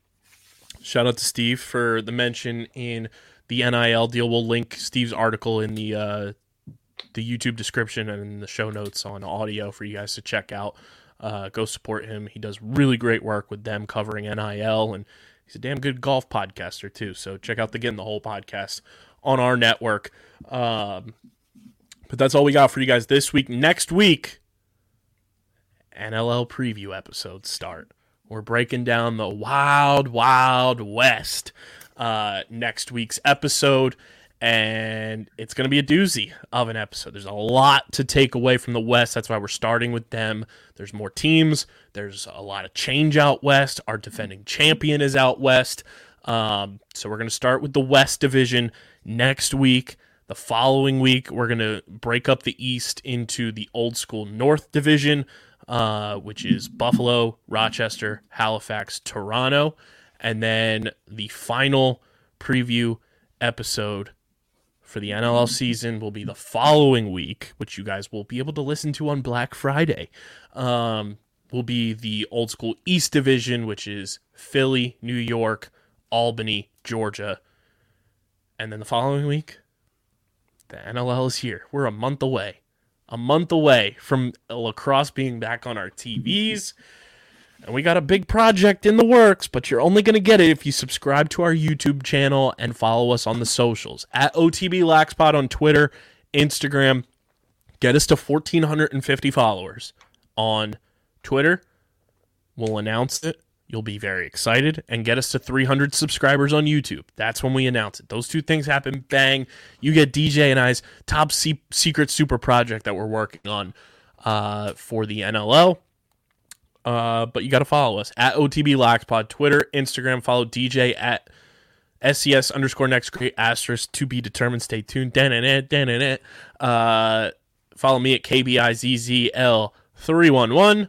shout out to Steve for the mention in the N I L deal. We'll link Steve's article in the uh, the YouTube description and the show notes on audio for you guys to check out. Uh, go support him. He does really great work with them covering N I L, and he's a damn good golf podcaster too. So check out the Get in the Hole podcast on our network. Um, but that's all we got for you guys this week. Next week, N L L preview episodes start. We're breaking down the wild, wild west uh, next week's episode. And it's going to be a doozy of an episode. There's a lot to take away from the West. That's why we're starting with them. There's more teams. There's a lot of change out West. Our defending champion is out West. Um, so we're going to start with the West division next week. The following week, we're going to break up the East into the old school North division, uh, which is Buffalo, Rochester, Halifax, Toronto. And then the final preview episode for the N L L season will be the following week, which you guys will be able to listen to on Black Friday. Um, will be the old school East Division, which is Philly, New York, Albany, Georgia. And then the following week, the N L L is here. We're a month away. A month away from lacrosse being back on our T Vs. And we got a big project in the works, but you're only going to get it if you subscribe to our YouTube channel and follow us on the socials. At O T B Laxpod on Twitter, Instagram, Get us to one thousand four hundred fifty followers on Twitter. We'll announce it. You'll be very excited. And get us to three hundred subscribers on YouTube. That's when we announce it. Those two things happen, bang. You get D J and I's top se- secret super project that we're working on uh, for the N L O. Uh, but you got to follow us at O T B Lockspod, Twitter, Instagram. Follow D J at S E S underscore next great asterisk to be determined. Stay tuned. Uh, follow me at K B I Z Z L three one one.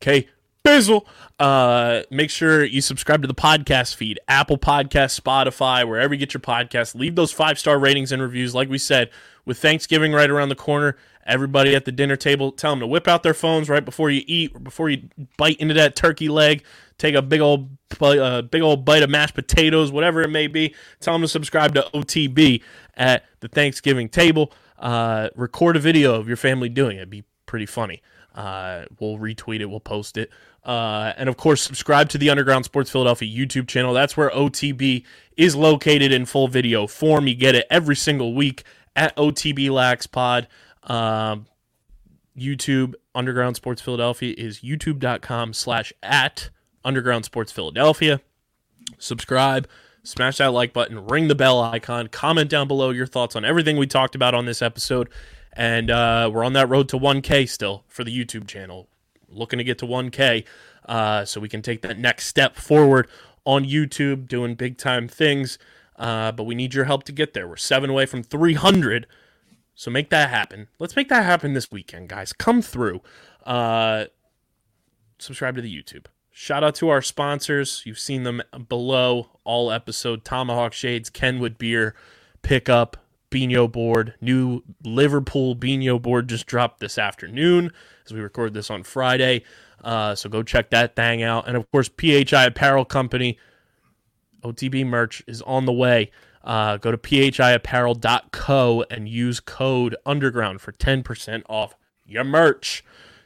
K Bizzle. Uh, make sure you subscribe to the podcast feed, Apple Podcasts, Spotify, wherever you get your podcasts. Leave those five-star ratings and reviews. Like we said, with Thanksgiving right around the corner, everybody at the dinner table, tell them to whip out their phones right before you eat, or before you bite into that turkey leg. Take a big old, uh, big old bite of mashed potatoes, whatever it may be. Tell them to subscribe to O T B at the Thanksgiving table. Uh, record a video of your family doing it. It'd be pretty funny. Uh, we'll retweet it. We'll post it. Uh, and, of course, subscribe to the Underground Sports Philadelphia YouTube channel. That's where O T B is located in full video form. You get it every single week at O T B Laxpod. Um, YouTube, Underground Sports Philadelphia is youtube.com slash at Underground Sports Philadelphia. Subscribe, smash that like button, ring the bell icon, comment down below your thoughts on everything we talked about on this episode. And uh, we're on that road to one K still for the YouTube channel. Looking to get to one K uh, so we can take that next step forward on YouTube, doing big time things. Uh, but we need your help to get there. We're seven away from three hundred. So make that happen. Let's make that happen this weekend, guys. Come through. Uh, subscribe to the YouTube. Shout out to our sponsors. You've seen them below all episode. Tomahawk Shades, Kenwood Beer, Pickup, Bino Board. New Liverpool Bino Board just dropped this afternoon as we record this on Friday. Uh, so go check that thing out. And, of course, P H I Apparel Company. O T B merch is on the way. Uh, go to p h i apparel dot co and use code underground for ten percent off your merch.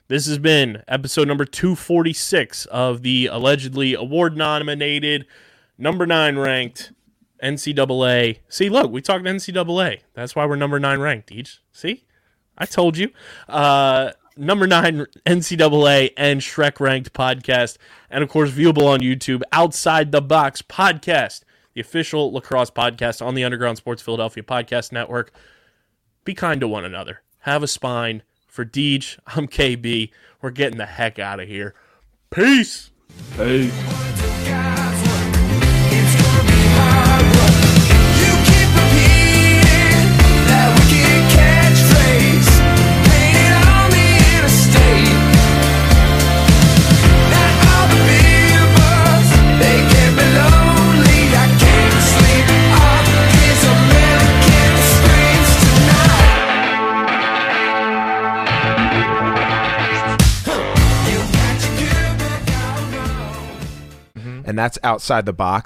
This has been episode number two forty-six of the allegedly award-nominated, number nine ranked N C double A. See, look, we talked N C double A. That's why we're number nine ranked each. See? I told you. Uh, number nine N C double A and Shrek ranked podcast. And, of course, viewable on YouTube, Outside the Box podcast, the official lacrosse podcast on the Underground Sports Philadelphia Podcast Network. Be kind to one another. Have a spine. For Deej, I'm K B. We're getting the heck out of here. Peace. Peace. And that's Outside the Box.